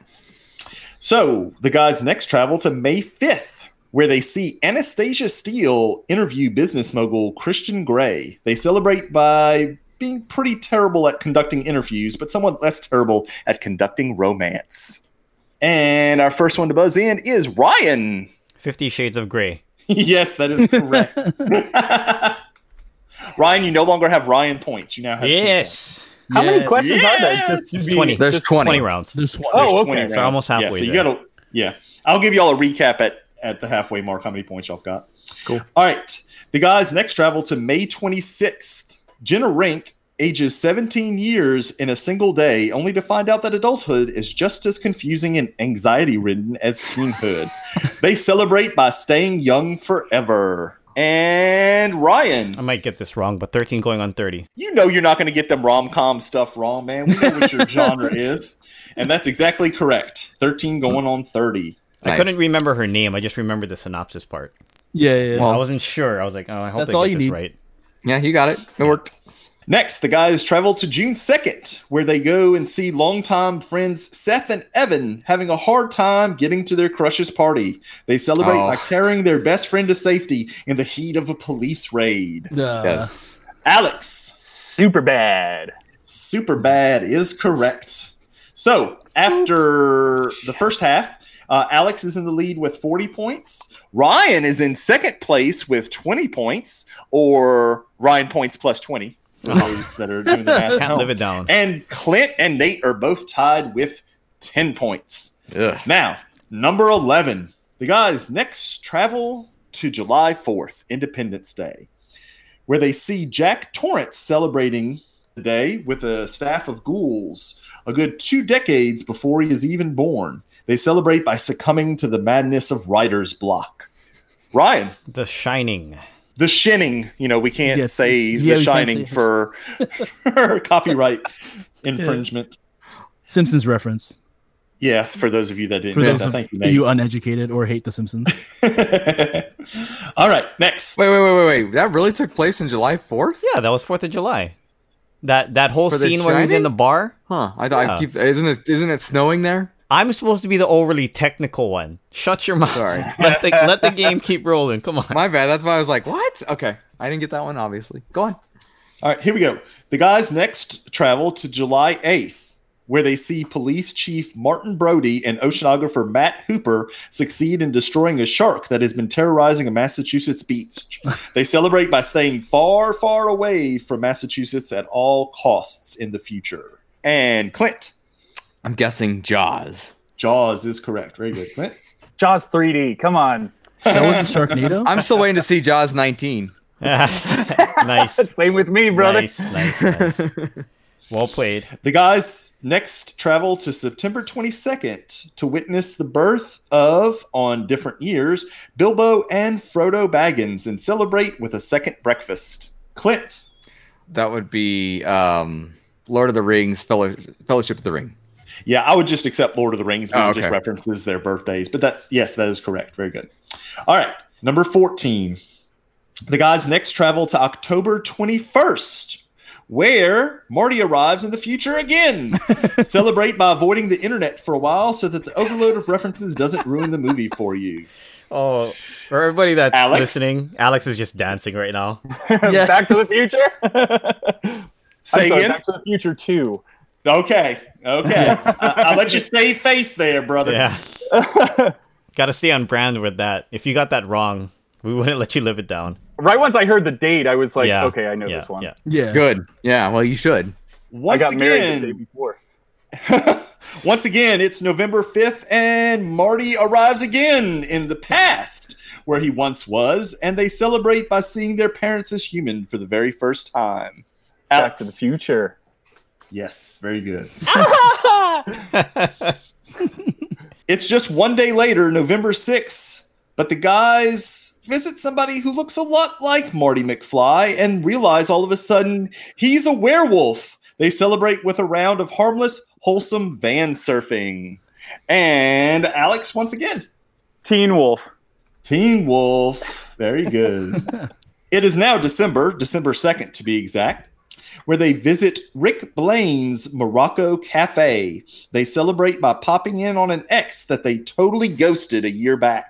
So the guys next travel to May 5th, where they see Anastasia Steele interview business mogul Christian Grey. They celebrate by being pretty terrible at conducting interviews, but somewhat less terrible at conducting romance. And our first one to buzz in is Ryan. 50 Shades of Grey. Yes, that is correct. Ryan, you no longer have Ryan points. You now have 2 points. How many questions are there? 20. There's 20 rounds. There's 20. Oh, okay. So almost halfway. Yeah, so you gotta, I'll give you all a recap at the halfway mark how many points y'all got. Cool. All right. The guys next travel to May 26th. Jenna Rink ages 17 years in a single day, only to find out that adulthood is just as confusing and anxiety-ridden as teenhood. They celebrate by staying young forever. And Ryan. I might get this wrong, but 13 going on 30. You know you're not going to get them rom-com stuff wrong, man. We know what your genre is. And that's exactly correct. 13 going on 30. Nice. I couldn't remember her name. I just remembered the synopsis part. Yeah. Well, I wasn't sure. I was like, I hope I get this right. Yeah, you got it. It worked. Next, the guys travel to June 2nd, where they go and see longtime friends Seth and Evan having a hard time getting to their crush's party. They celebrate by carrying their best friend to safety in the heat of a police raid. Yes. Alex. Superbad. Superbad is correct. So, after the first half, Alex is in the lead with 40 points. Ryan is in second place with 20 points, or Ryan points plus 20 for those that are doing the math. Can't live it down. And Clint and Nate are both tied with 10 points. Ugh. Now, Number 11. The guys next travel to July 4th, Independence Day, where they see Jack Torrance celebrating the day with a staff of ghouls a good 2 decades before he is even born. They celebrate by succumbing to the madness of writer's block. Ryan. The Shining. The Shining. You know, we can't say The Shining for copyright infringement. Simpsons reference. Yeah, for those of you that didn't know that, thank you, mate. You uneducated or hate The Simpsons. All right, next. Wait. That really took place on July 4th? Yeah, that was 4th of July. That whole scene where he's in the bar? Huh. Isn't it snowing there? I'm supposed to be the overly technical one. Shut your mouth. Sorry. Let the game keep rolling. Come on. My bad. That's why I was like, what? Okay. I didn't get that one, obviously. Go on. All right, here we go. The guys next travel to July 8th. Where they see Police Chief Martin Brody and oceanographer Matt Hooper succeed in destroying a shark that has been terrorizing a Massachusetts beach. They celebrate by staying far, far away from Massachusetts at all costs in the future. And Clint. I'm guessing Jaws. Jaws is correct. Very good, Clint. Jaws 3D. Come on. That wasn't Sharknado? I'm still waiting to see Jaws 19. Nice. Same with me, brother. Nice. Well played. The guys next travel to September 22nd to witness the birth of, on different years, Bilbo and Frodo Baggins and celebrate with a second breakfast. Clint. That would be Lord of the Rings, Fellowship of the Ring. Yeah, I would just accept Lord of the Rings because it just references their birthdays. But that is correct. Very good. All right. Number 14. The guys next travel to October 21st. Where Marty arrives in the future again. Celebrate by avoiding the internet for a while so that the overload of references doesn't ruin the movie for you. Oh, for everybody that's listening, Alex is just dancing right now. Back to the Future? Say again? Back to the Future 2. Okay. I'll let you stay face there, brother. Yeah. Got to stay on brand with that. If you got that wrong, we wouldn't let you live it down. Right once I heard the date, I was like, okay, I know this one. Yeah. Good. Yeah, well, you should. I got married the day before. Once again, it's November 5th, and Marty arrives again in the past, where he once was, and they celebrate by seeing their parents as human for the very first time. Alex. Back to the Future. Yes, very good. It's just one day later, November 6th. But the guys visit somebody who looks a lot like Marty McFly and realize all of a sudden he's a werewolf. They celebrate with a round of harmless, wholesome van surfing. And Alex, once again. Teen Wolf. Very good. It is now December 2nd to be exact, where they visit Rick Blaine's Morocco Cafe. They celebrate by popping in on an ex that they totally ghosted a year back.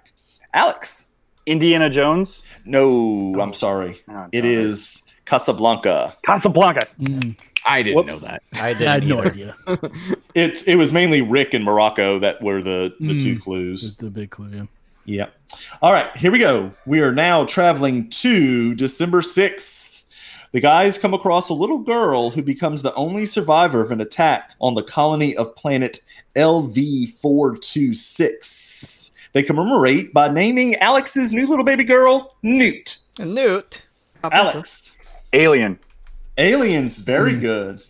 Alex. Indiana Jones? No, I'm sorry. It is Casablanca. I didn't know that. I had no idea. It was mainly Rick and Morocco that were the two clues. The big clue, yeah. Yeah. All right, here we go. We are now traveling to December 6th. The guys come across a little girl who becomes the only survivor of an attack on the colony of planet LV-426. They commemorate by naming Alex's new little baby girl, Newt. Newt. Alex. Alien. Aliens, very good.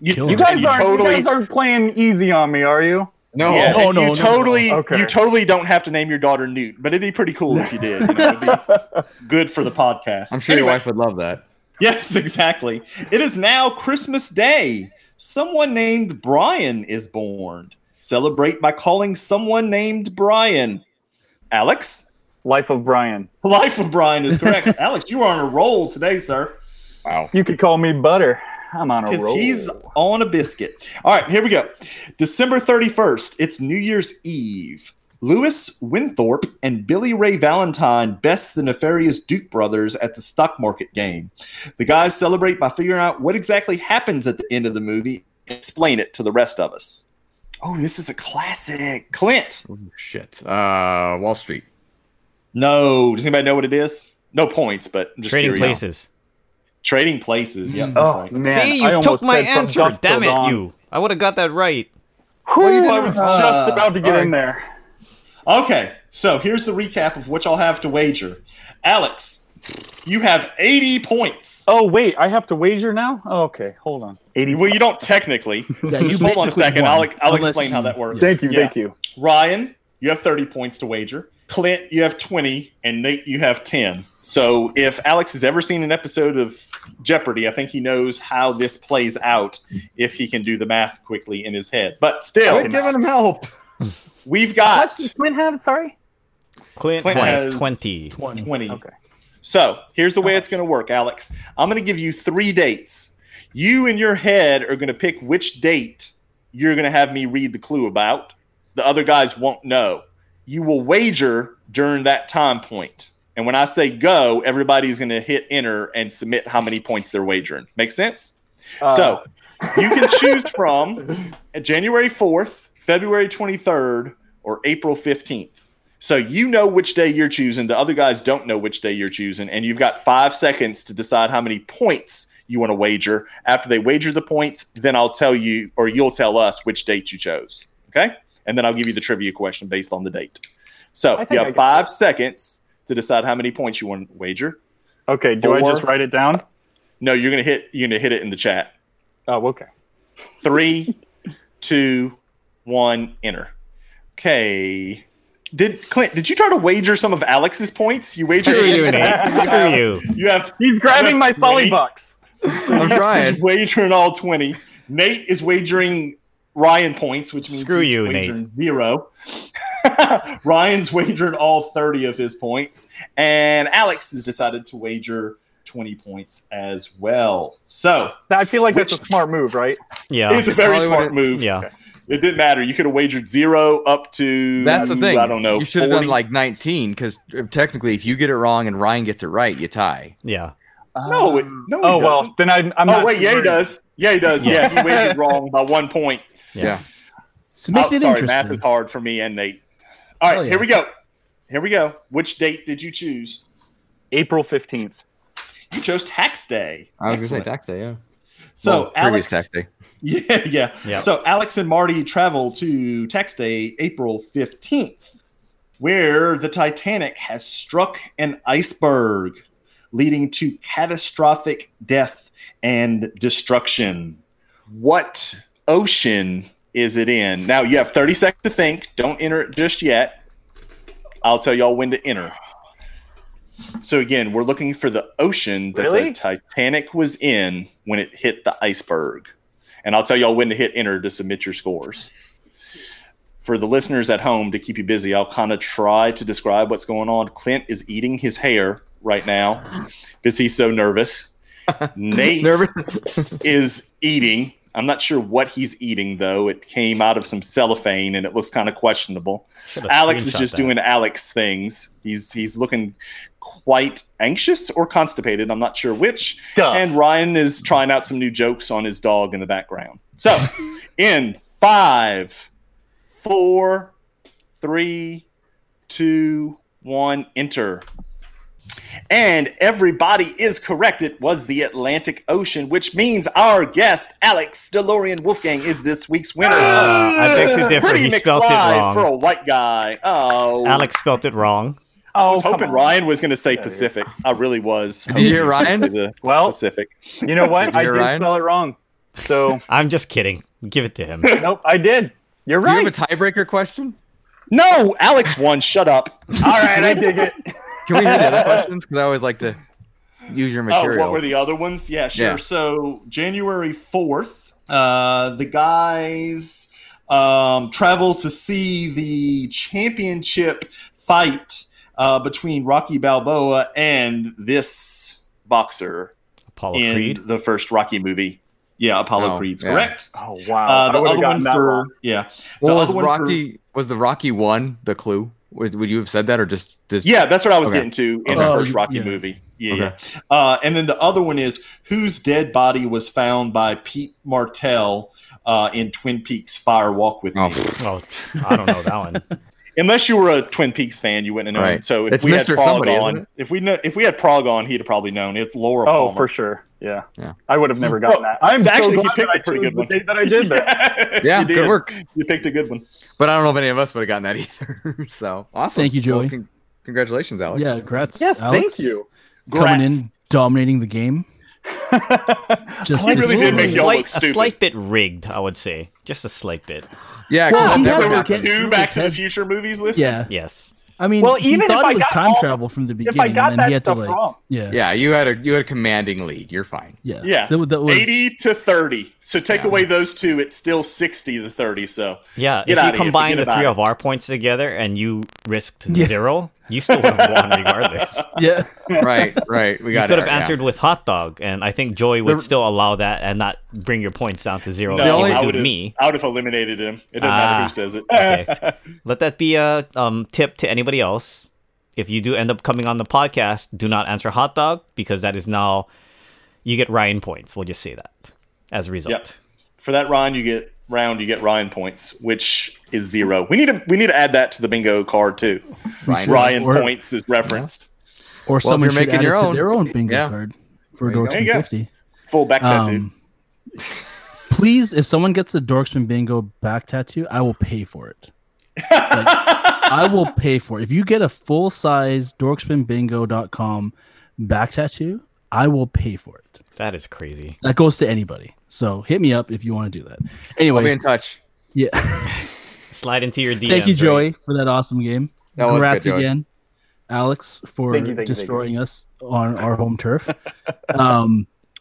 You guys aren't playing easy on me, are you? No. Yeah, no. Okay. You totally don't have to name your daughter Newt, but it'd be pretty cool if you did. You know, it'd be good for the podcast. I'm sure your wife would love that. Yes, exactly. It is now Christmas Day. Someone named Brian is born. Celebrate by calling someone named Brian. Alex? Life of Brian is correct. Alex, you are on a roll today, sir. Wow. You could call me Butter. I'm on a roll. He's on a biscuit. All right, here we go. December 31st. It's New Year's Eve. Lewis Winthorpe and Billy Ray Valentine best the nefarious Duke brothers at the stock market game. The guys celebrate by figuring out what exactly happens at the end of the movie and explain it to the rest of us. Oh, this is a classic. Clint. Oh, shit. Wall Street. No. Does anybody know what it is? No points, but I'm just curious. Trading Places. Yeah. Oh, right. Man. See, you took my answer. Damn it, you. I would have got that right. Whew, I was just about to get in there. Okay, so here's the recap of what y'all have to wager. Alex, you have 80 points. Oh, wait, I have to wager now? Oh, okay, hold on. 80. Well, you don't technically. Yeah, you hold on a second. I'll explain how that works. Thank you, yeah. Thank you. Ryan, you have 30 points to wager. Clint, you have 20, and Nate, you have 10. So if Alex has ever seen an episode of Jeopardy, I think he knows how this plays out if he can do the math quickly in his head. But still, we're giving him help. We've got. What does Clint have? Sorry, Clint has 20. 20. Okay. So here's the way it's going to work, Alex. I'm going to give you 3 dates. You in your head are going to pick which date you're going to have me read the clue about. The other guys won't know. You will wager during that time point. And when I say go, everybody's going to hit enter and submit how many points they're wagering. Make sense? So you can choose from January 4th, February 23rd, or April 15th. So you know which day you're choosing. The other guys don't know which day you're choosing. And you've got 5 seconds to decide how many points you want to wager. After they wager the points, then I'll tell you, or you'll tell us which date you chose. Okay? And then I'll give you the trivia question based on the date. So you have 5 seconds to decide how many points you want to wager. Okay, do I just write it down? No, you're gonna hit it in the chat. Oh, okay. 3, 2, 1, enter. Okay. Clint, did you try to wager some of Alex's points? You wagered Screw you. He's grabbing my Sully bucks. So I'm trying. Wagering all 20. Nate is wagering Ryan points, which means he's wagering 0. Ryan's wagered all 30 of his points, and Alex has decided to wager 20 points as well. So I feel like that's a smart move, right? Yeah, it's a very smart move. Yeah, okay. It didn't matter. You could have wagered 0 up to that's the thing. I don't know. You should have done like 19 because technically, if you get it wrong and Ryan gets it right, you tie. Yeah. No. Oh well, then I'm not. Oh wait, Ye does. Ye does. Yeah, he wagered wrong by 1 point. Yeah. So sorry, math is hard for me and Nate. All right, Here we go. Which date did you choose? April 15th. You chose tax day. I was going to say tax day, yeah. So well, Alex, previous tax day. Yeah. So Alex and Marty travel to tax day, April 15th, where the Titanic has struck an iceberg, leading to catastrophic death and destruction. What ocean is it in? Now you have 30 seconds to think. Don't enter it just yet. I'll tell y'all when to enter. So again, we're looking for the ocean that the Titanic was in when it hit the iceberg. And I'll tell y'all when to hit enter to submit your scores. For the listeners at home, to keep you busy, I'll kind of try to describe what's going on. Clint is eating his hair right now because he's so nervous. Nate is eating. I'm not sure what he's eating, though. It came out of some cellophane, and it looks kind of questionable. Alex is just doing Alex things. He's looking quite anxious or constipated. I'm not sure which. Duh. And Ryan is trying out some new jokes on his dog in the background. So in 5, 4, 3, 2, 1, enter. And everybody is correct. It was the Atlantic Ocean, which means our guest, Alex DeLorean Wolfgang, is this week's winner. I beg to differ. He spelled it wrong. For a white guy. Oh, Alex spelled it wrong. I was hoping Ryan was going to say Pacific. I really was. Did you hear Ryan? Well, Pacific. You know what? I did spell it wrong. So I'm just kidding. Give it to him. Nope, I did. You're right. Do you have a tiebreaker question? No, Alex won. Shut up. All right, I dig it. Can we hear the other questions? Because I always like to use your material. Oh, what were the other ones? Yeah, sure. Yeah. So January 4th, the guys travel to see the championship fight between Rocky Balboa and this boxer Apollo Creed? The first Rocky movie. Yeah, Apollo Creed's correct. Oh, wow. The other one for... Yeah. Well, was the Rocky one the clue? Would you have said that or just... Yeah, that's what I was getting to in the first Rocky movie. Yeah. And then the other one is whose dead body was found by Pete Martell in Twin Peaks Fire Walk with Me? Oh, I don't know that one. Unless you were a Twin Peaks fan, you wouldn't have known. Right. So if we had Prog on, he'd have probably known. It's Laura Palmer. Oh, for sure. Yeah. Yeah. I would have never gotten that. I'm so actually glad you picked a pretty good one. That I did that. Yeah, good work. You picked a good one. But I don't know if any of us would have gotten that either. So awesome. Thank you, Julie. Well, congratulations, Alex. Yeah, congrats. Yeah, Alex. Thank you. Congrats. Coming in, dominating the game. Just I really did make y'all look stupid. A slight bit rigged, I would say. Just a slight bit. Yeah, because there were two Back to the Future movies listed. Yeah. Yes. I mean, well, he even thought if it was time travel from the beginning, and then he had to wrong. Yeah. You had a commanding lead. You're fine. Yeah. That was 80-30. So take away those two, it's still 60-30. So yeah, if you combine the three of our points together and you risked zero, you still would have won regardless. Yeah, right. We got. You could have answered with hot dog, and I think Joey would still allow that and not bring your points down to zero. No, I would have eliminated him. It doesn't matter who says it. Okay. Let that be a tip to anybody else. If you do end up coming on the podcast, do not answer hot dog, because that is now you get Ryan points. We'll just say that as a result. Yep. For that you get Ryan points, which is zero. We need to add that to the bingo card too. Ryan points is referenced. Or someone should add it to their own bingo card for Dorksman 50. Full back tattoo. Please, if someone gets a Dorksman Bingo back tattoo, I will pay for it. I will pay for it. If you get a full-size DorksmanBingo.com back tattoo, I will pay for it. That is crazy. That goes to anybody. So hit me up if you want to do that. Anyways, I'll be in touch. Yeah. Slide into your DMs. Thank you, Joey, for that awesome game. That Congrats was good, again, Alex, for destroying us on our home turf.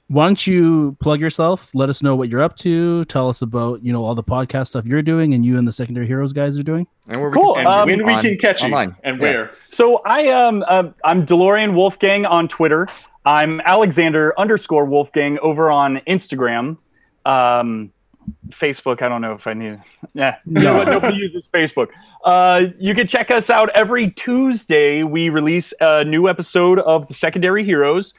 Why don't you plug yourself? Let us know what you're up to. Tell us about all the podcast stuff you're doing and you and the Secondary Heroes guys are doing. And where we can, and when we can catch you online. And where. So I am I'm DeLorean Wolfgang on Twitter. I'm Alexander_Wolfgang over on Instagram. Facebook, I don't know if I need it. Nobody uses Facebook. You can check us out every Tuesday. We release a new episode of the Secondary Heroes.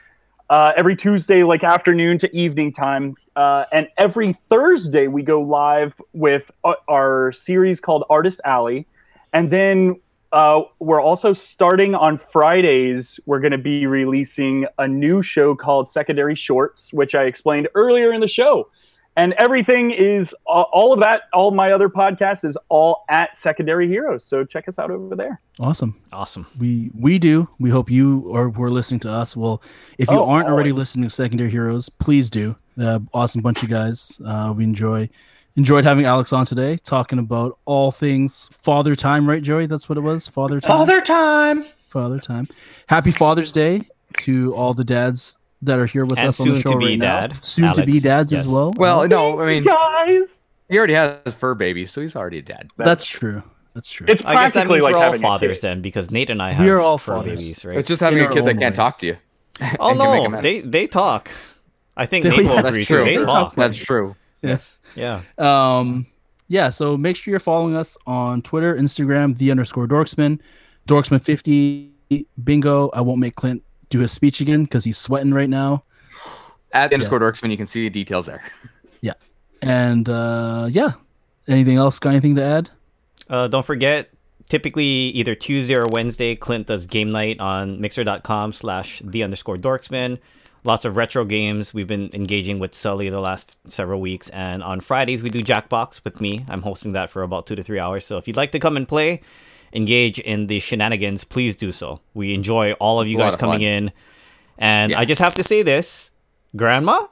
Every Tuesday, like afternoon to evening time. And every Thursday, we go live with our series called Artist Alley. And then we're also starting on Fridays, we're going to be releasing a new show called Secondary Shorts, which I explained earlier in the show. And everything is, all of that, all my other podcasts is all at Secondary Heroes. So check us out over there. Awesome. We do. We hope you or who are listening to us will. If you aren't already listening to Secondary Heroes, please do. Awesome bunch of guys. We enjoyed having Alex on today, talking about all things father time. Right, Joey? That's what it was? Father time. Happy Father's Day to all the dads that are here with us on the show right now. Soon to be dads as well. Well, no, I mean, guys, he already has fur babies, so he's already a dad. That's true. It's I guess that means we're all fathers then, because Nate and I have all fur babies, right? It's just having a kid that can't talk to you. Oh no, they talk. I think Nate will agree. They talk. That's true. Yes. Yeah. Yeah. So make sure you're following us on Twitter, Instagram, _Dorksman, Dorksman50, Bingo. I won't make Clint do his speech again because he's sweating right now. At _Dorksman, you can see the details there. Yeah. And anything else? Got anything to add? Don't forget, typically either Tuesday or Wednesday, Clint does game night on mixer.com/the_Dorksman. Lots of retro games. We've been engaging with Sully the last several weeks. And on Fridays, we do Jackbox with me. I'm hosting that for about 2 to 3 hours. So if you'd like to come and play, engage in the shenanigans, please do so. We enjoy all of you guys coming in. And I just have to say this, Grandma,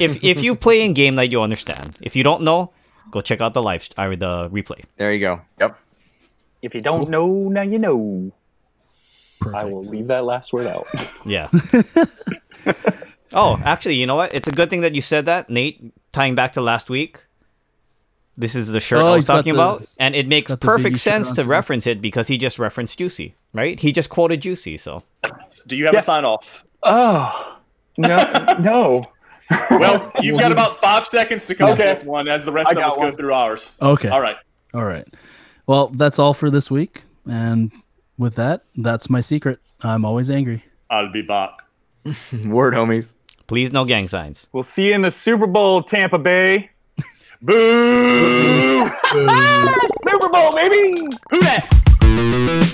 if you play in game night, you'll understand. If you don't know, go check out the replay. There you go. Yep. If you don't know, now you know. Perfect. I will leave that last word out. Yeah. Actually, you know what? It's a good thing that you said that, Nate, tying back to last week. This is the shirt I was talking about, and it makes perfect sense to reference it because he just referenced Juicy, right? He just quoted Juicy, so. Do you have a sign-off? Oh, no. Well, you've got about 5 seconds to come up with one as the rest of us go through ours. Okay. All right. Well, that's all for this week, and with that, that's my secret. I'm always angry. I'll be back. Word, homies. Please, no gang signs. We'll see you in the Super Bowl, Tampa Bay. Boo! Super Bowl, baby! Who that?